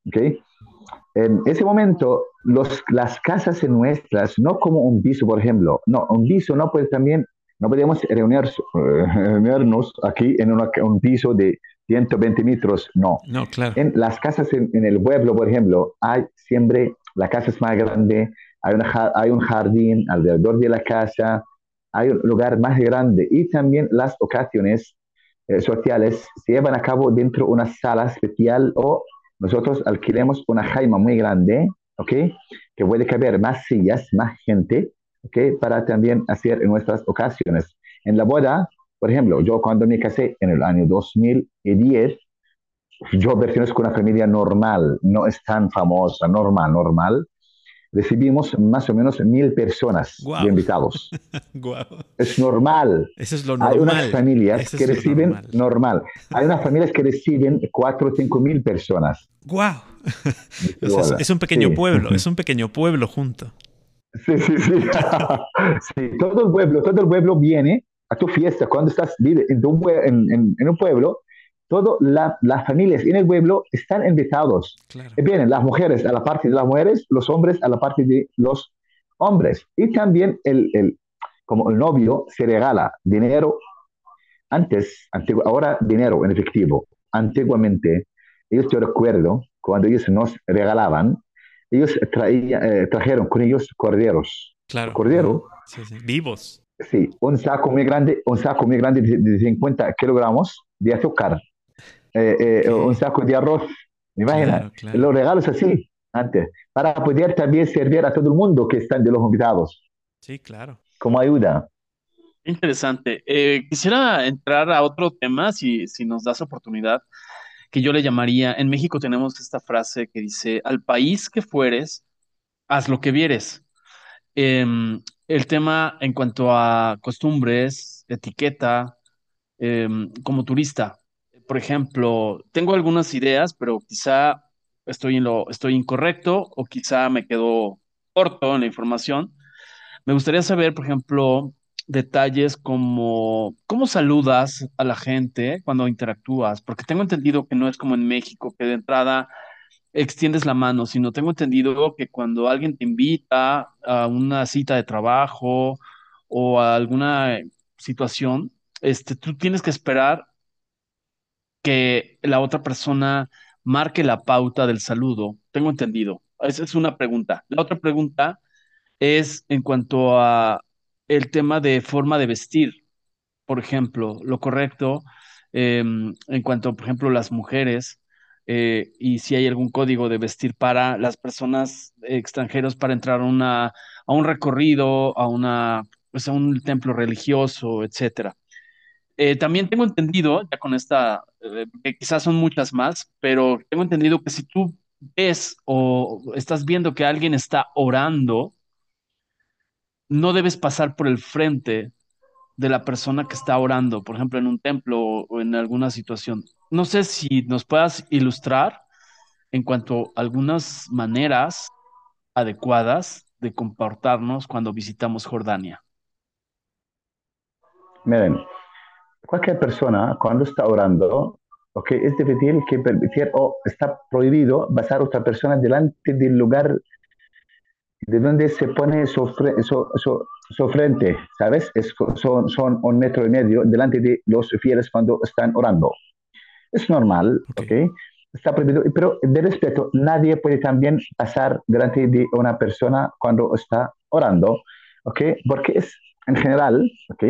Okay. En ese momento, las casas nuestras, no como un viso, por ejemplo, no podíamos reunirnos aquí en un piso de 120 metros, no. No, claro. En las casas en el pueblo, por ejemplo, hay siempre, la casa es más grande, hay un jardín alrededor de la casa, hay un lugar más grande. Y también las ocasiones sociales se llevan a cabo dentro de una sala especial, o nosotros alquilemos una jaima muy grande, ¿ok?, que puede caber más sillas, más gente. Okay, para también hacer en nuestras ocasiones. En la boda, por ejemplo, yo cuando me casé en el año 2010, yo pertenezco a una familia normal, no es tan famosa, normal. Recibimos más o menos 1,000 personas, wow, de invitados. Wow. Es normal. Eso es lo normal. Hay unas familias que reciben normal. Hay unas familias que reciben 4 o 5,000 personas. Wow. O sea, es un pequeño, sí, pueblo, es un pequeño pueblo junto. Sí. Sí, todo el pueblo viene a tu fiesta. Cuando estás en un pueblo, todas las familias en el pueblo están invitados. Claro. Vienen las mujeres a la parte de las mujeres, los hombres a la parte de los hombres. Y también como el novio se regala dinero. Ahora dinero en efectivo. Antiguamente, yo recuerdo cuando ellos nos regalaban, ellos trajeron con ellos corderos. Claro. Cordero. Sí. Vivos. Sí, un saco muy grande de 50 kilogramos de azúcar, un saco de arroz, imagina, claro. Los regalos así, antes, para poder también servir a todo el mundo que están de los invitados. Sí, claro. Como ayuda. Interesante. Quisiera entrar a otro tema, si nos das oportunidad, que yo le llamaría, en México tenemos esta frase que dice, al país que fueres, haz lo que vieres. El tema en cuanto a costumbres, etiqueta, como turista. Por ejemplo, tengo algunas ideas, pero quizá estoy incorrecto o quizá me quedo corto en la información. Me gustaría saber, por ejemplo, detalles como cómo saludas a la gente cuando interactúas, porque tengo entendido que no es como en México, que de entrada extiendes la mano, sino tengo entendido que cuando alguien te invita a una cita de trabajo o a alguna situación, tú tienes que esperar que la otra persona marque la pauta del saludo. Tengo entendido. Esa es una pregunta. La otra pregunta es en cuanto a el tema de forma de vestir, por ejemplo, lo correcto, en cuanto, por ejemplo, las mujeres, y si hay algún código de vestir para las personas extranjeras para entrar a un recorrido, pues a un templo religioso, etcétera. También tengo entendido, ya con esta, que quizás son muchas más, pero tengo entendido que si tú ves o estás viendo que alguien está orando, no debes pasar por el frente de la persona que está orando, por ejemplo, en un templo o en alguna situación. No sé si nos puedas ilustrar en cuanto a algunas maneras adecuadas de comportarnos cuando visitamos Jordania. Miren, cualquier persona cuando está orando, es difícil que permitir o está prohibido pasar a otra persona delante del lugar de donde se pone su frente, ¿sabes? Son un metro y medio delante de los fieles cuando están orando. Es normal, ¿ok? Está prohibido, pero de respeto, nadie puede también pasar delante de una persona cuando está orando, ¿ok? Porque es, en general, ¿ok?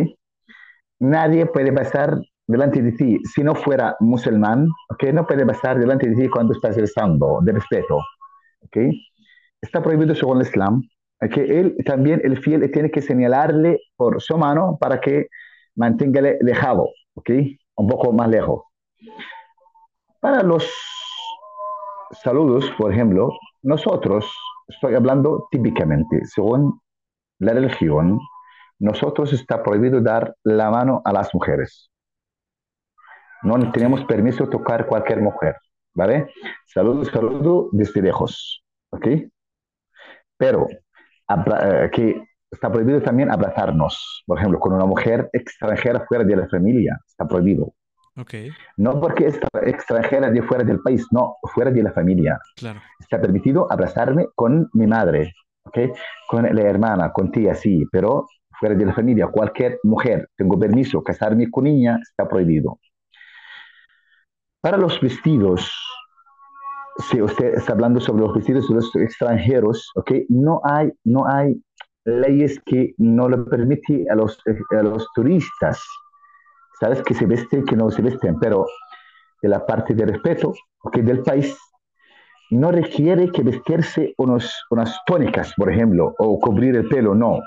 Nadie puede pasar delante de ti, si no fuera musulmán, ¿ok? No puede pasar delante de ti cuando estás rezando, de respeto, ¿ok? Está prohibido según el Islam, que él también, el fiel, tiene que señalarle por su mano para que mantenga alejado, ¿ok? Un poco más lejos. Para los saludos, por ejemplo, nosotros, estoy hablando típicamente, según la religión, nosotros está prohibido dar la mano a las mujeres. No tenemos permiso de tocar cualquier mujer, ¿vale? Saludo desde lejos, ¿ok? Pero que está prohibido también abrazarnos, por ejemplo, con una mujer extranjera fuera de la familia, está prohibido. Okay. No porque es extranjera de fuera del país, no, fuera de la familia. Claro. Está permitido abrazarme con mi madre, ¿okay? Con la hermana, con tía, sí, pero fuera de la familia, cualquier mujer, tengo permiso, casarme con niña, está prohibido. Para los vestidos, si usted está hablando sobre los vestidos de los extranjeros, ¿okay? No hay leyes que no lo permiten a los turistas, ¿sabes? Que se vesten, que no se vesten, pero de la parte de respeto, ¿okay? Del país, no requiere que vestirse unas túnicas, por ejemplo, o cubrir el pelo, no.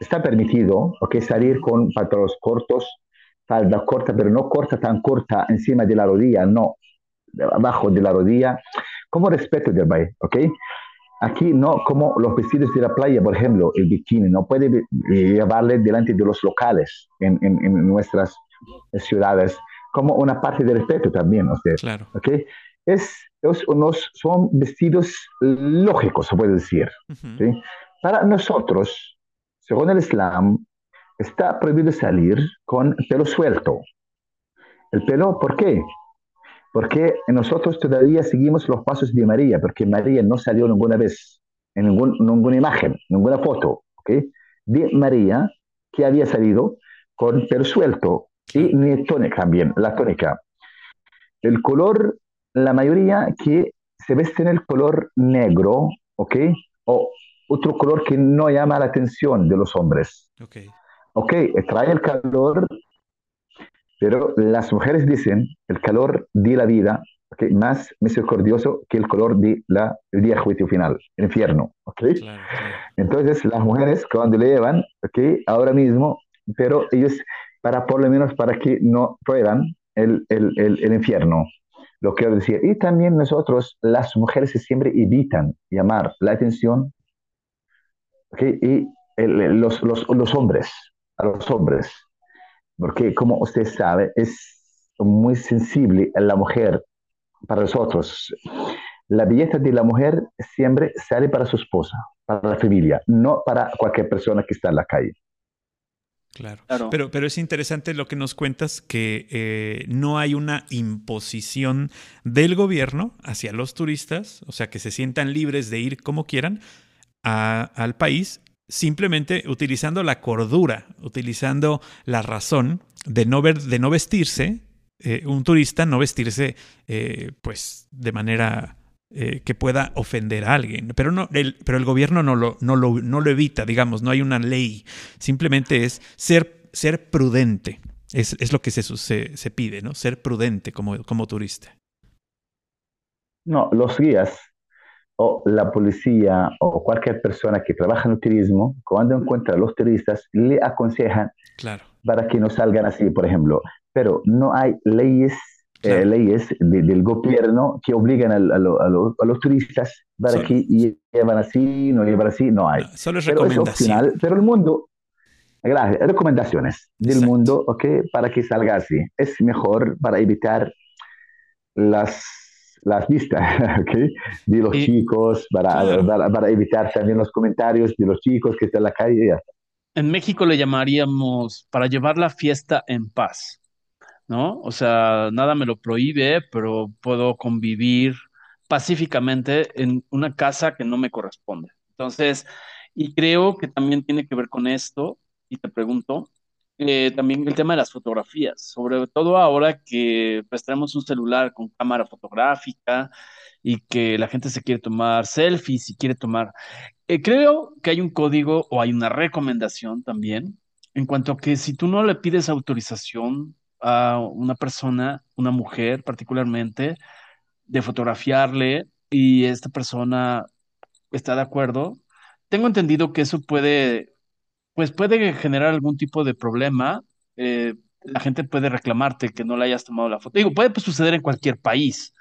Está permitido, ¿okay? Salir con pantalones cortos, falda corta, pero no corta tan corta encima de la rodilla, no. Abajo de la rodilla, como respeto del país, ¿ok? Aquí no, como los vestidos de la playa, por ejemplo, el bikini, no puede llevarle delante de los locales en nuestras ciudades, como una parte de respeto también, usted, claro. ¿Ok? Son vestidos lógicos, se puede decir. Uh-huh. ¿Sí? Para nosotros, según el Islam, está prohibido salir con pelo suelto. ¿El pelo por qué? Porque nosotros todavía seguimos los pasos de María, porque María no salió ninguna vez, en ninguna imagen, ninguna foto, ¿okay? De María, que había salido con pelo suelto, y ni tónica también, la tónica. El color, la mayoría que se veste en el color negro, ¿ok? O otro color que no llama la atención de los hombres. Okay. Ok, trae el calor, pero las mujeres dicen, el calor de la vida, okay, más misericordioso que el calor de el día juicio final, el infierno. Okay. Claro, claro. Entonces, las mujeres cuando le llevan, okay, ahora mismo, pero ellos, por lo menos para que no prueban el infierno, lo quiero decir. Y también nosotros, las mujeres siempre evitan llamar la atención, okay, y los hombres, a los hombres, porque como usted sabe, es muy sensible a la mujer para nosotros. La belleza de la mujer siempre sale para su esposa, para la familia, no para cualquier persona que está en la calle. Claro, claro. Pero es interesante lo que nos cuentas, que no hay una imposición del gobierno hacia los turistas, o sea, que se sientan libres de ir como quieran al país, simplemente utilizando la cordura, utilizando la razón de no vestirse, un turista no vestirse pues de manera que pueda ofender a alguien, pero no, pero el gobierno no lo evita, digamos, no hay una ley, simplemente es ser prudente, es lo que se pide, ¿no? Ser prudente como turista. No, los guías o la policía o cualquier persona que trabaja en el turismo, cuando encuentra a los turistas, le aconsejan, claro, para que no salgan así, por ejemplo, pero no hay leyes. Claro. Leyes del gobierno que obligan a los turistas para que llevan así, no llevan así, no hay. Solo es recomendación. Pero es opcional, pero el mundo, gracias, recomendaciones del Exacto. mundo, okay, para que salga así. Es mejor para evitar las vistas, okay, de los chicos, para evitar también los comentarios de los chicos que están en la calle. En México le llamaríamos para llevar la fiesta en paz, ¿no? O sea, nada me lo prohíbe, pero puedo convivir pacíficamente en una casa que no me corresponde. Entonces, y creo que también tiene que ver con esto, y te pregunto, también el tema de las fotografías, sobre todo ahora que pues tenemos un celular con cámara fotográfica y que la gente se quiere tomar selfies y quiere tomar. Creo que hay un código o hay una recomendación también, en cuanto a que si tú no le pides autorización a una persona, una mujer particularmente, de fotografiarle y esta persona está de acuerdo, tengo entendido que eso puede generar algún tipo de problema. La gente puede reclamarte que no le hayas tomado la foto. Digo, puede suceder en cualquier país,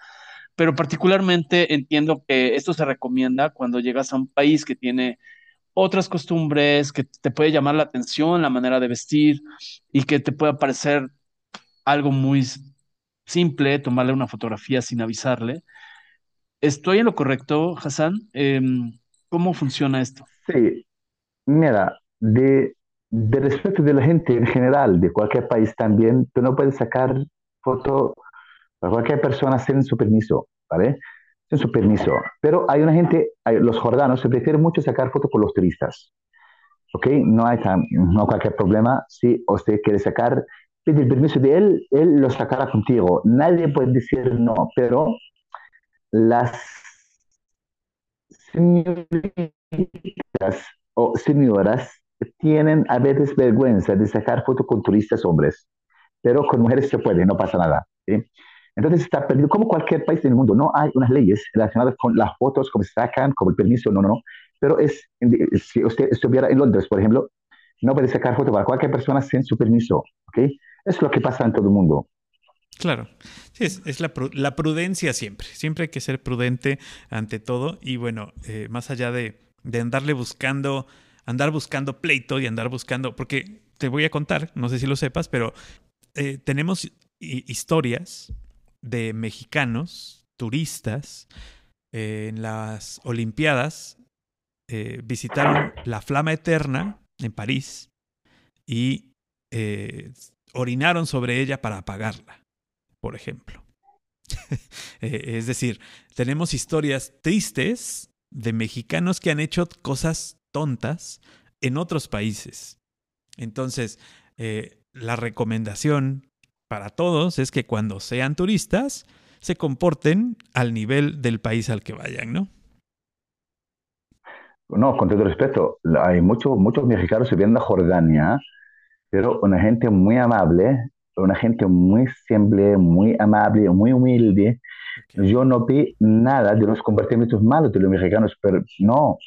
pero particularmente entiendo que esto se recomienda cuando llegas a un país que tiene otras costumbres, que te puede llamar la atención la manera de vestir y que te puede parecer algo muy simple, tomarle una fotografía sin avisarle. ¿Estoy en lo correcto, Hassan? ¿Cómo funciona esto? Sí, mira, de respeto de la gente en general, de cualquier país también, tú no puedes sacar foto a cualquier persona sin su permiso, ¿vale? Sin su permiso. Pero hay una gente, los jordanos, se prefieren mucho sacar fotos con los turistas, ¿ok? No hay cualquier problema si usted quiere sacar. Pide el permiso de él lo sacará contigo. Nadie puede decir no, pero las señoritas o señoras tienen a veces vergüenza de sacar fotos con turistas hombres, pero con mujeres se puede, no pasa nada, ¿sí? Entonces está perdido, como cualquier país del mundo, no hay unas leyes relacionadas con las fotos, cómo se sacan, como el permiso, no, pero si usted estuviera en Londres, por ejemplo, no puede sacar foto para cualquier persona sin su permiso, ¿ok? Es lo que pasa en todo el mundo. Claro, sí, es la prudencia siempre. Siempre hay que ser prudente ante todo. Y bueno, más allá de andar buscando pleito y andar buscando, porque te voy a contar, no sé si lo sepas, pero tenemos historias de mexicanos, turistas, en las Olimpiadas, visitaron la Flama Eterna en París y orinaron sobre ella para apagarla, por ejemplo. Es decir, tenemos historias tristes de mexicanos que han hecho cosas tontas en otros países. Entonces, la recomendación para todos es que cuando sean turistas se comporten al nivel del país al que vayan, ¿no? No, con todo respeto, hay muchos mexicanos que vienen a Jordania pero una gente muy amable, una gente muy simple, muy amable, muy humilde. Okay. Yo no vi nada de los comportamientos malos de los mexicanos, pero no,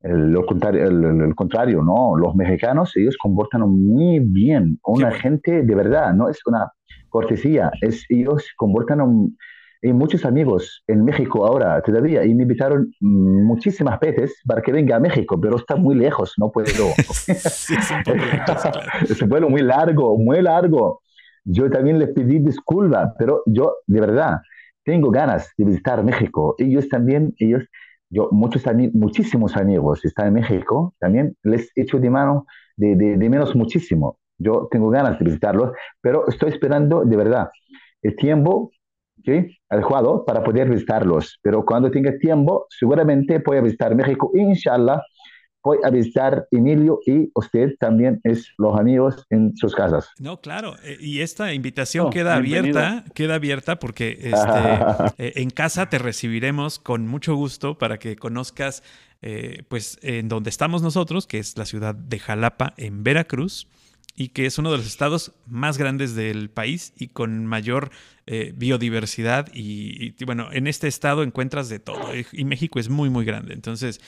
lo contrario, no. Los mexicanos, ellos comportan muy bien. Una gente de verdad, no es una cortesía, es ellos comportan. Y muchos amigos en México ahora todavía, y me invitaron muchísimas veces para que venga a México, pero está muy lejos, no puedo. Sí, es un poco lejos, claro. Es un vuelo muy largo, muy largo. Yo también les pedí disculpas, pero yo de verdad tengo ganas de visitar México. Ellos también, muchísimos amigos están en México, también les echo de menos muchísimo. Yo tengo ganas de visitarlos, pero estoy esperando de verdad el tiempo, ¿sí?, adecuado para poder visitarlos, pero cuando tenga tiempo seguramente voy a visitar México, inshallah. Voy a visitar Emilio y usted también, es los amigos en sus casas. No, claro, y esta invitación queda abierta porque en casa te recibiremos con mucho gusto para que conozcas pues en donde estamos nosotros, que es la ciudad de Jalapa en Veracruz, y que es uno de los estados más grandes del país y con mayor biodiversidad. Y bueno, en este estado encuentras de todo. Y México es muy, muy grande. Entonces,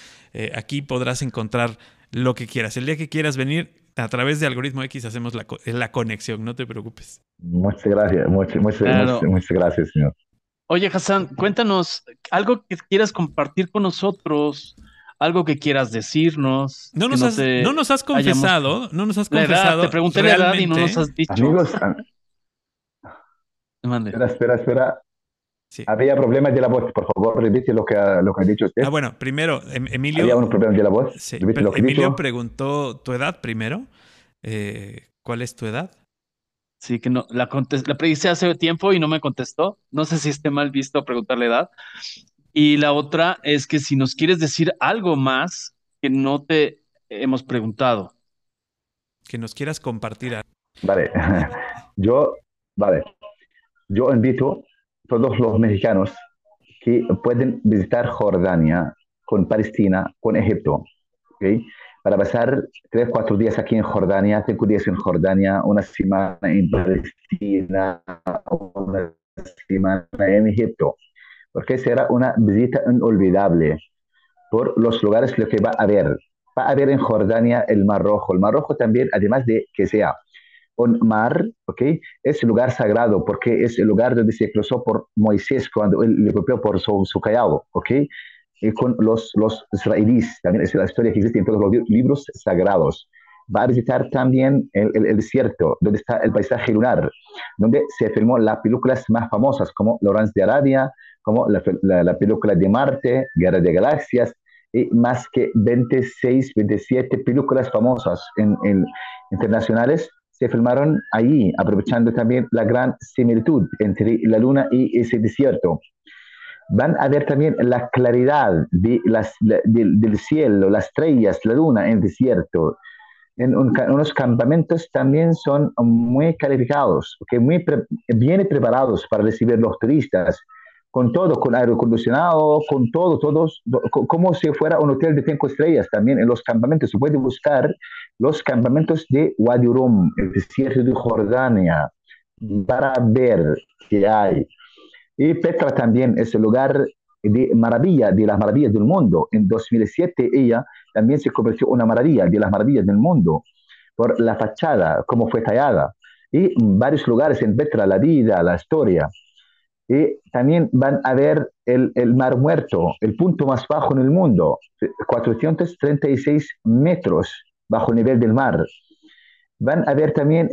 aquí podrás encontrar lo que quieras. El día que quieras venir, a través de Algoritmo X hacemos la conexión. No te preocupes. Muchas gracias. Muchas gracias, señor. Oye, Hassan, cuéntanos algo que quieras compartir con nosotros. Algo que quieras decirnos. No nos has confesado. Te pregunté la edad y no nos has dicho. Amigos, espera. Sí. Había problemas de la voz. Por favor, repite lo que ha dicho usted. Ah, bueno, primero, Emilio. Había unos problemas de la voz. Sí, Emilio preguntó tu edad primero. ¿Cuál es tu edad? Sí, que no. La predicé hace tiempo y no me contestó. No sé si esté mal visto preguntarle edad. Y la otra es que si nos quieres decir algo más que no te hemos preguntado. Que nos quieras compartir. Vale. Yo invito a todos los mexicanos que pueden visitar Jordania, con Palestina, con Egipto, ¿okay?, para pasar 3-4 días aquí en Jordania, 5 días en Jordania, una semana en Palestina, una semana en Egipto, porque será una visita inolvidable por los lugares lo que va a haber. Va a haber en Jordania el Mar Rojo. El Mar Rojo también, además de que sea un mar, ¿okay?, es el lugar sagrado, porque es el lugar donde se cruzó por Moisés cuando él le golpeó por su callado, ¿okay?, y con los israelíes. También es la historia que existe en todos los libros sagrados. Va a visitar también el desierto, donde está el paisaje lunar, donde se filmó las películas más famosas, como Lawrence de Arabia, como la película de Marte, Guerra de Galaxias, y más que 26, 27 películas famosas internacionales se filmaron allí, aprovechando también la gran similitud entre la luna y ese desierto. Van a ver también la claridad del cielo, las estrellas, la luna en el desierto. Unos campamentos también son muy calificados, ¿okay?, bien preparados para recibir los turistas, con todo, con aire acondicionado, con todo, como si fuera un hotel de 5 estrellas. También en los campamentos, se puede buscar los campamentos de Wadi Rum, el desierto de Jordania, para ver qué hay. Y Petra también es el lugar de las maravillas del mundo. En 2007 ella también se convirtió en una maravilla de las maravillas del mundo, por la fachada, como fue tallada. Y varios lugares en Petra, la vida, la historia. Y también van a ver el Mar Muerto, el punto más bajo en el mundo, 436 metros bajo el nivel del mar. Van a ver también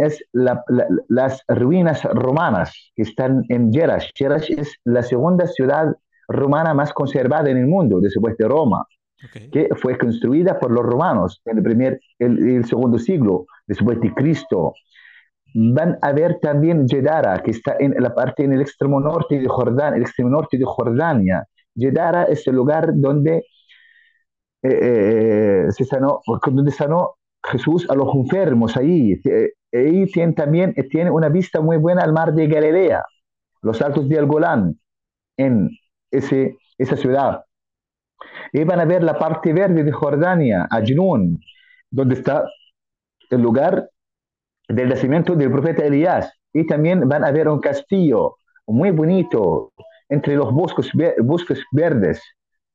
las ruinas romanas que están en Jerash. Jerash es la segunda ciudad romana más conservada en el mundo, después de Roma, okay, que fue construida por los romanos en el segundo siglo, después de Cristo. Van a ver también Jedara, que está en el extremo norte de Jordania. Jedara es el lugar donde sanó Jesús a los enfermos. Ahí tiene una vista muy buena al mar de Galilea, los altos del Golán, en esa ciudad. Y van a ver la parte verde de Jordania, Ajnun, donde está el lugar del nacimiento del profeta Elías. Y también van a ver un castillo muy bonito entre los bosques verdes,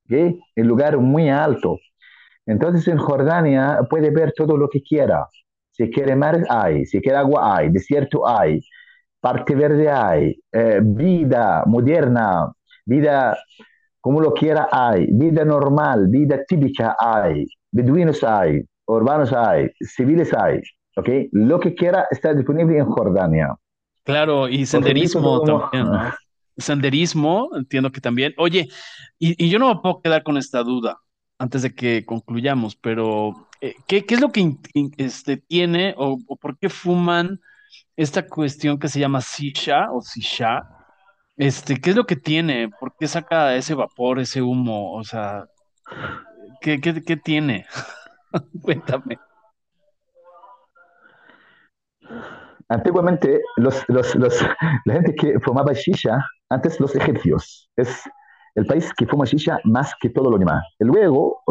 ¿okay? El lugar muy alto. Entonces en Jordania puede ver todo lo que quiera. Si quiere mar hay, si quiere agua hay, desierto hay, parte verde hay, vida moderna, vida como lo quiera hay, vida normal, vida típica hay, beduinos hay, urbanos hay, civiles hay, ¿ok? Lo que quiera está disponible en Jordania. Claro, y senderismo también, ¿no? Senderismo, entiendo que también. Oye, y yo no me puedo quedar con esta duda antes de que concluyamos, pero ¿qué es lo que tiene o por qué fuman esta cuestión que se llama shisha o shisha? ¿Qué es lo que tiene? ¿Por qué saca ese vapor, ese humo? O sea, ¿qué tiene? Cuéntame. Antiguamente, la gente que fumaba shisha, antes los egipcios, es el país que fuma shisha más que todo lo demás. Luego,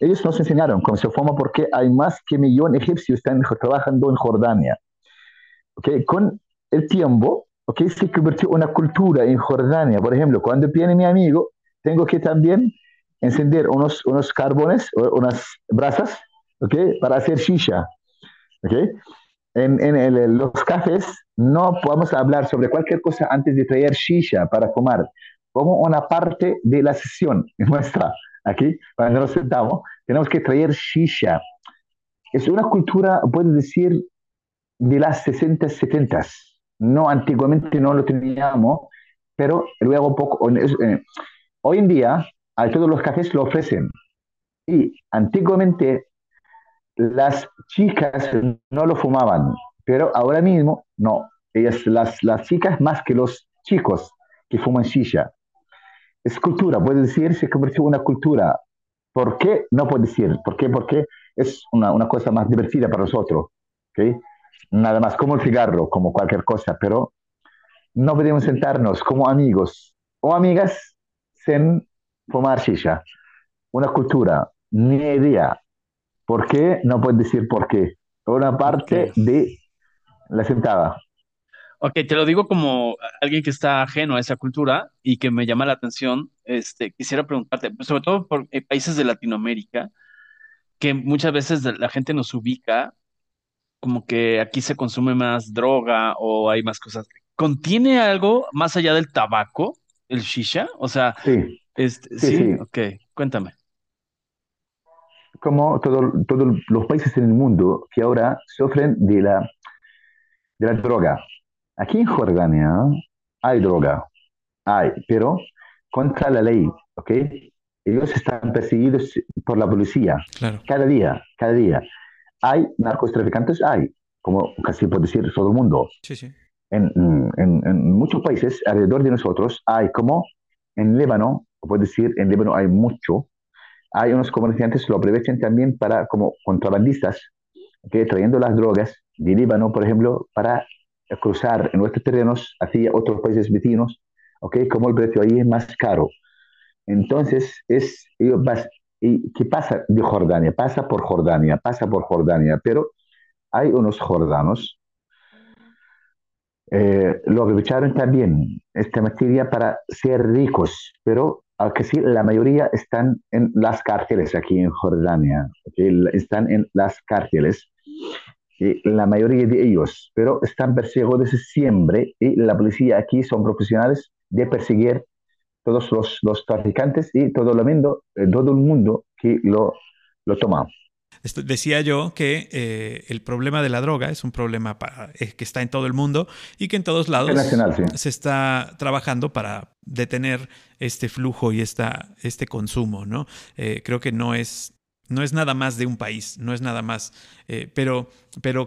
ellos nos enseñaron cómo se fuma porque hay más que 1 millón de egipcios que están trabajando en Jordania. ¿Okay? Con el tiempo, ¿okay? Se convirtió en una cultura en Jordania. Por ejemplo, cuando viene mi amigo, tengo que también encender unos carbones, unas brasas, ¿okay? Para hacer shisha. ¿Okay? En los cafés no podemos hablar sobre cualquier cosa antes de traer shisha para fumar, como una parte de la sesión nuestra. Aquí, cuando nos sentamos, tenemos que traer shisha. Es una cultura, puedo decir, de las 60s, 70s. No, antiguamente no lo teníamos, pero luego poco. Hoy en día, a todos los cafés lo ofrecen. Y antiguamente las chicas no lo fumaban, pero ahora mismo no. Ellas, las chicas más que los chicos que fuman shisha. Es cultura, puede decir, se convirtió en una cultura. ¿Por qué? No puedo decir. ¿Por qué? Porque es una cosa más divertida para nosotros. ¿Okay? Nada más como el cigarro, como cualquier cosa, pero no podemos sentarnos como amigos o amigas sin fumar shisha. Una cultura, ni idea. ¿Por qué? No puedes decir por qué. Una parte de la sentada. Ok, te lo digo como alguien que está ajeno a esa cultura y que me llama la atención. Quisiera preguntarte, sobre todo por países de Latinoamérica, que muchas veces la gente nos ubica como que aquí se consume más droga o hay más cosas. ¿Contiene algo más allá del tabaco, el shisha? O sea, sí. Sí, ok, cuéntame. Como todos los países en el mundo que ahora sufren de la droga. Aquí en Jordania hay droga, pero contra la ley, ¿ok? Ellos están perseguidos por la policía. Claro. Cada día. Hay narcotraficantes, como casi por decir todo el mundo. Sí, sí. En muchos países alrededor de nosotros hay, como en Líbano, puedo decir, en Líbano hay mucho. Hay unos comerciantes que lo aprovechan también para, como contrabandistas, que trayendo las drogas de Líbano, por ejemplo, para cruzar en nuestros terrenos hacia otros países vecinos, ¿okay? Como el precio ahí es más caro. Entonces, ¿qué pasa de Jordania? Pasa por Jordania, pero hay unos jordanos, lo aprovecharon también, esta materia, para ser ricos, pero aunque sí, la mayoría están en las cárceles aquí en Jordania, ¿okay? Están en las cárceles, y la mayoría de ellos, pero están perseguidos siempre, y la policía aquí son profesionales de perseguir todos los traficantes y todo el mundo que lo toma. Decía yo que el problema de la droga es un problema que está en todo el mundo y que en todos lados se está trabajando para detener este flujo y este consumo, ¿no? Creo que no es nada más de un país, no es nada más, pero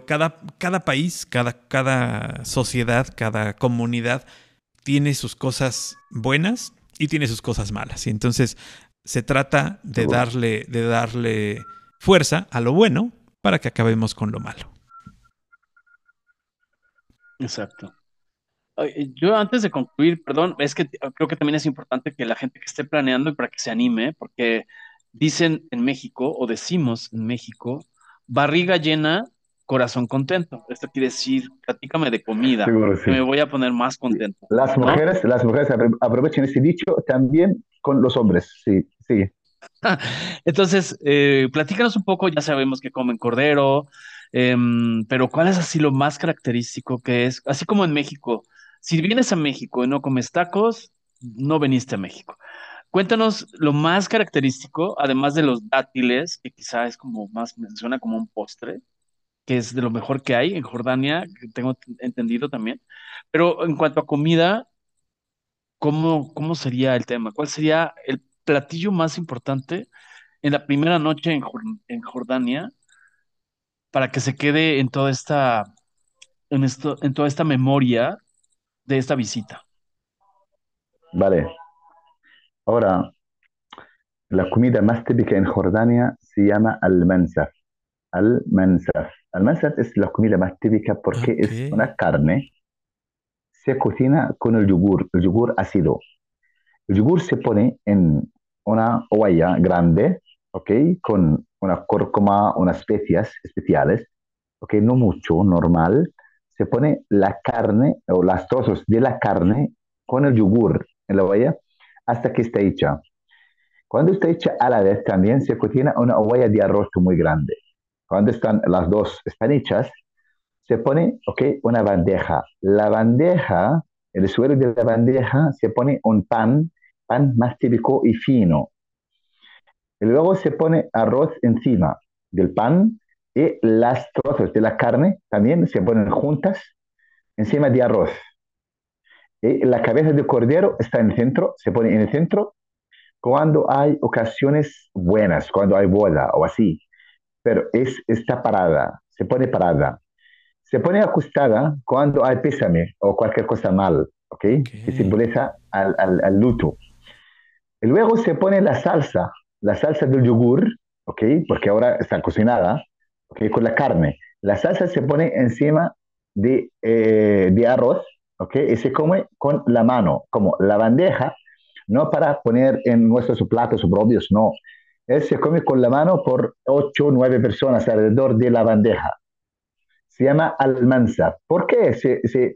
cada país, cada sociedad, cada comunidad tiene sus cosas buenas y tiene sus cosas malas. Y entonces se trata de darle fuerza a lo bueno para que acabemos con lo malo. Exacto. Yo antes de concluir, perdón, es que creo que también es importante que la gente que esté planeando y para que se anime, porque dicen en México, o decimos en México, barriga llena corazón contento. Esto quiere decir, platícame de comida, seguro, sí, que me voy a poner más contento. Las mujeres, ¿no? Las mujeres aprovechen ese dicho también con los hombres. Sí, sí. Entonces, platícanos un poco, ya sabemos que comen cordero, pero ¿cuál es así lo más característico que es? Así como en México, si vienes a México y no comes tacos, no viniste a México. Cuéntanos lo más característico, además de los dátiles, que quizá es como más, me suena como un postre, que es de lo mejor que hay en Jordania, que tengo entendido también. Pero en cuanto a comida, ¿cómo sería el tema? ¿Cuál sería el platillo más importante en la primera noche en Jordania para que se quede en toda esta, en toda esta memoria de esta visita? Vale. Ahora, la comida más típica en Jordania se llama al-mansaf. Al-mansaf. Al-mansaf es la comida más típica porque es una carne. Se cocina con el yogur ácido. El yogur se pone en una olla grande, ¿ok? Con una cúrcuma, unas especias especiales, ¿ok? No mucho, normal. Se pone la carne o las trozos de la carne con el yogur en la olla hasta que está hecha. Cuando está hecha a la vez también se cocina una olla de arroz muy grande. Cuando están las dos están hechas, se pone, ok, una bandeja. La bandeja, el suelo de la bandeja se pone un pan más típico y fino. Y luego se pone arroz encima del pan y las trozos de la carne también se ponen juntas encima de arroz. Y la cabeza de cordero está en el centro, se pone en el centro cuando hay ocasiones buenas, cuando hay boda o así. Pero está parada, se pone parada. Se pone acostada cuando hay pésame o cualquier cosa mal, ¿ok? Que simboliza al luto. Y luego se pone la salsa del yogur, ¿ok? Porque ahora está cocinada, ¿ok? Con la carne. La salsa se pone encima de arroz, ¿ok? Y se come con la mano, como la bandeja, no para poner en nuestros platos propios, no. Él se come con la mano por 8 o 9 personas alrededor de la bandeja. Se llama al-mansaf. ¿Por qué se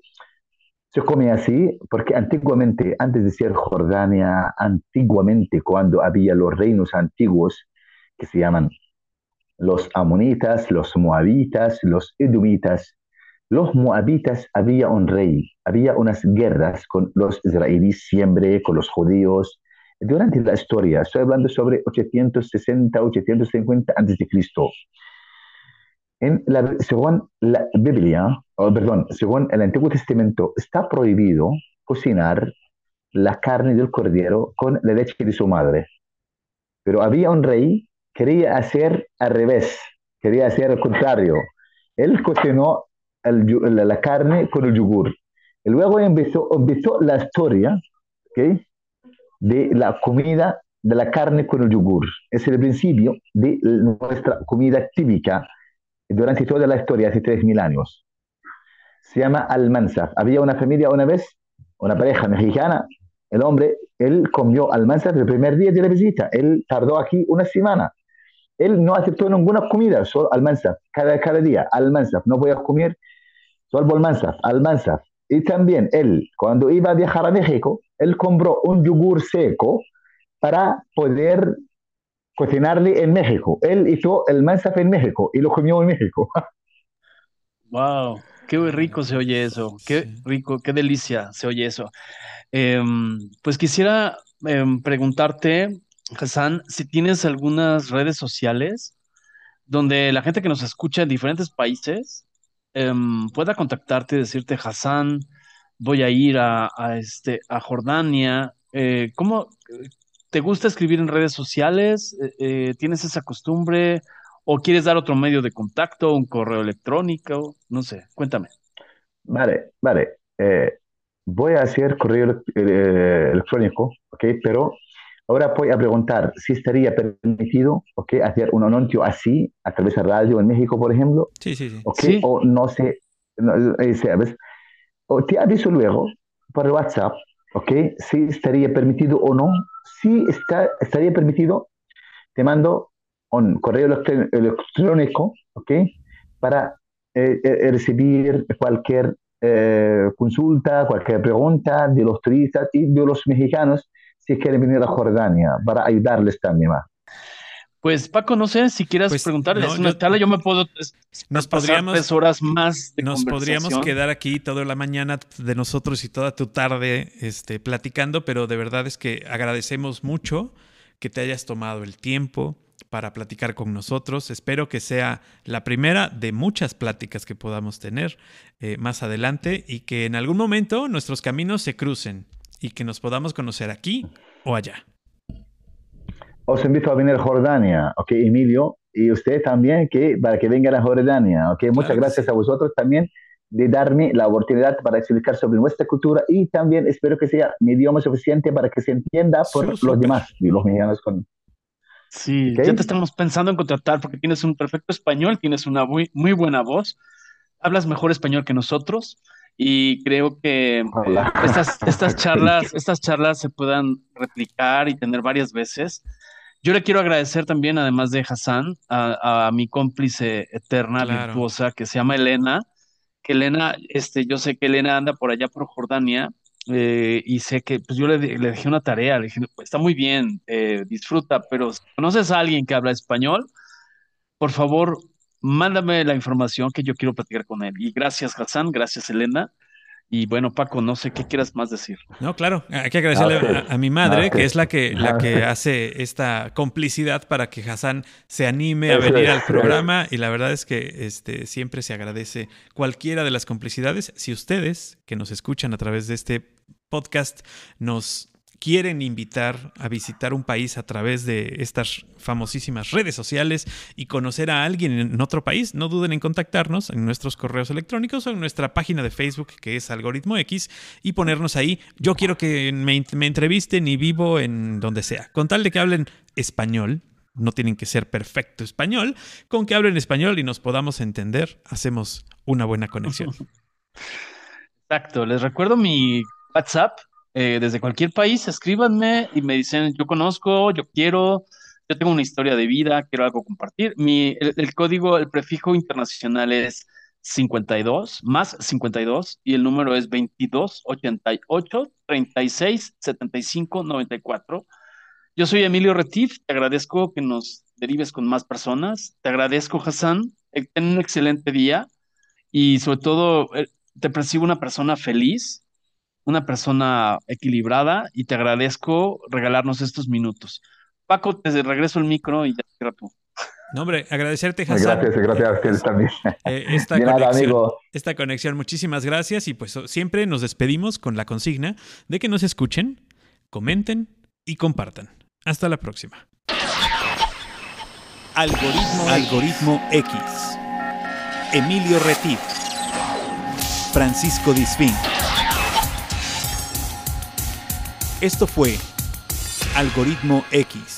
come así? Porque antiguamente, antes de ser Jordania, antiguamente cuando había los reinos antiguos, que se llaman los amonitas, los moabitas, los edomitas, los moabitas había un rey, había unas guerras con los israelíes siempre, con los judíos, durante la historia, estoy hablando sobre 860, 850 a.C. Según la Biblia, según el Antiguo Testamento, está prohibido cocinar la carne del cordero con la leche de su madre. Pero había un rey que quería hacer al revés, quería hacer al contrario. Él cocinó la carne con el yogur. Y luego empezó la historia, ¿ok?, de la comida, de la carne con el yogur. Es el principio de nuestra comida típica durante toda la historia, hace 3.000 años. Se llama al-mansaf. Había una familia una vez, una pareja mexicana, el hombre, él comió al-mansaf el primer día de la visita. Él tardó aquí una semana. Él no aceptó ninguna comida, solo al-mansaf. Cada día, al-mansaf. No voy a comer, solo al-mansaf, al-mansaf. Y también él, cuando iba a viajar a México, él compró un yogur seco para poder cocinarle en México. Él hizo el mansaf en México y lo comió en México. ¡Wow! ¡Qué rico se oye eso! ¡Qué rico! ¡Qué delicia se oye eso! Pues quisiera preguntarte, Hassan, si tienes algunas redes sociales donde la gente que nos escucha en diferentes países pueda contactarte y decirte, Hassan, voy a ir a Jordania. ¿Cómo te gusta escribir en redes sociales? ¿Tienes esa costumbre? ¿O quieres dar otro medio de contacto, un correo electrónico? No sé, cuéntame. Vale. Voy a hacer correo electrónico, ¿ok? Pero ahora voy a preguntar si estaría permitido, ¿ok?, hacer un anuncio así, a través de radio en México, por ejemplo. Sí. ¿Ok? ¿Sí? O no sé, ¿sabes? O te aviso luego por WhatsApp, ¿ok?, si estaría permitido o no. Si estaría permitido, te mando un correo electrónico, ¿ok?, para recibir cualquier consulta, cualquier pregunta de los turistas y de los mexicanos si quieren venir a Jordania para ayudarles también. Pues Paco, no sé si quieras preguntarles. No, yo me puedo pasar 3 horas más de conversación. Nos podríamos quedar aquí toda la mañana de nosotros y toda tu tarde platicando, pero de verdad es que agradecemos mucho que te hayas tomado el tiempo para platicar con nosotros. Espero que sea la primera de muchas pláticas que podamos tener más adelante y que en algún momento nuestros caminos se crucen y que nos podamos conocer aquí o allá. Os invito a venir a Jordania, ¿ok, Emilio? Y usted también, que para que vengan a Jordania, ¿ok? Muchas gracias a vosotros también de darme la oportunidad para explicar sobre nuestra cultura y también espero que sea mi idioma suficiente para que se entienda por los demás, los mexicanos. Sí, ¿okay? Ya te estamos pensando en contratar porque tienes un perfecto español, tienes una muy buena voz, hablas mejor español que nosotros. Y creo que estas charlas se puedan replicar y tener varias veces. Yo le quiero agradecer también, además de Hassan, a mi cómplice eterna, virtuosa, que se llama Elena. Que Elena, yo sé que Elena anda por allá por Jordania y sé que pues, yo le dejé una tarea. Le dije, está muy bien, disfruta, pero si conoces a alguien que habla español, por favor, mándame la información que yo quiero platicar con él. Y gracias, Hassan. Gracias, Elena. Y bueno, Paco, no sé qué quieras más decir. No, claro. Hay que agradecerle a mi madre, que es la que hace esta complicidad para que Hassan se anime a venir al programa. Y la verdad es que siempre se agradece cualquiera de las complicidades. Si ustedes, que nos escuchan a través de este podcast, nos quieren invitar a visitar un país a través de estas famosísimas redes sociales y conocer a alguien en otro país, no duden en contactarnos en nuestros correos electrónicos o en nuestra página de Facebook, que es Algoritmo X, y ponernos ahí. Yo quiero que me entrevisten y vivo en donde sea. Con tal de que hablen español, no tienen que ser perfecto español, con que hablen español y nos podamos entender, hacemos una buena conexión. Exacto. Les recuerdo mi WhatsApp. Desde cualquier país, escríbanme y me dicen, yo conozco, yo quiero, yo tengo una historia de vida, quiero algo compartir. El código, el prefijo internacional es 52, más 52, y el número es 22 88 36 75 94. Yo soy Emilio Retif, te agradezco que nos derives con más personas, te agradezco, Hassan, ten un excelente día y sobre todo te percibo una persona feliz, una persona equilibrada y te agradezco regalarnos estos minutos. Paco, te regreso el micro y ya te tú. No, hombre, agradecerte, Hassan. Gracias a ustedes también. Esta conexión, muchísimas gracias y pues siempre nos despedimos con la consigna de que nos escuchen, comenten y compartan. Hasta la próxima. Algoritmo X. Emilio Retif. Francisco Disfín. Esto fue Algoritmo X.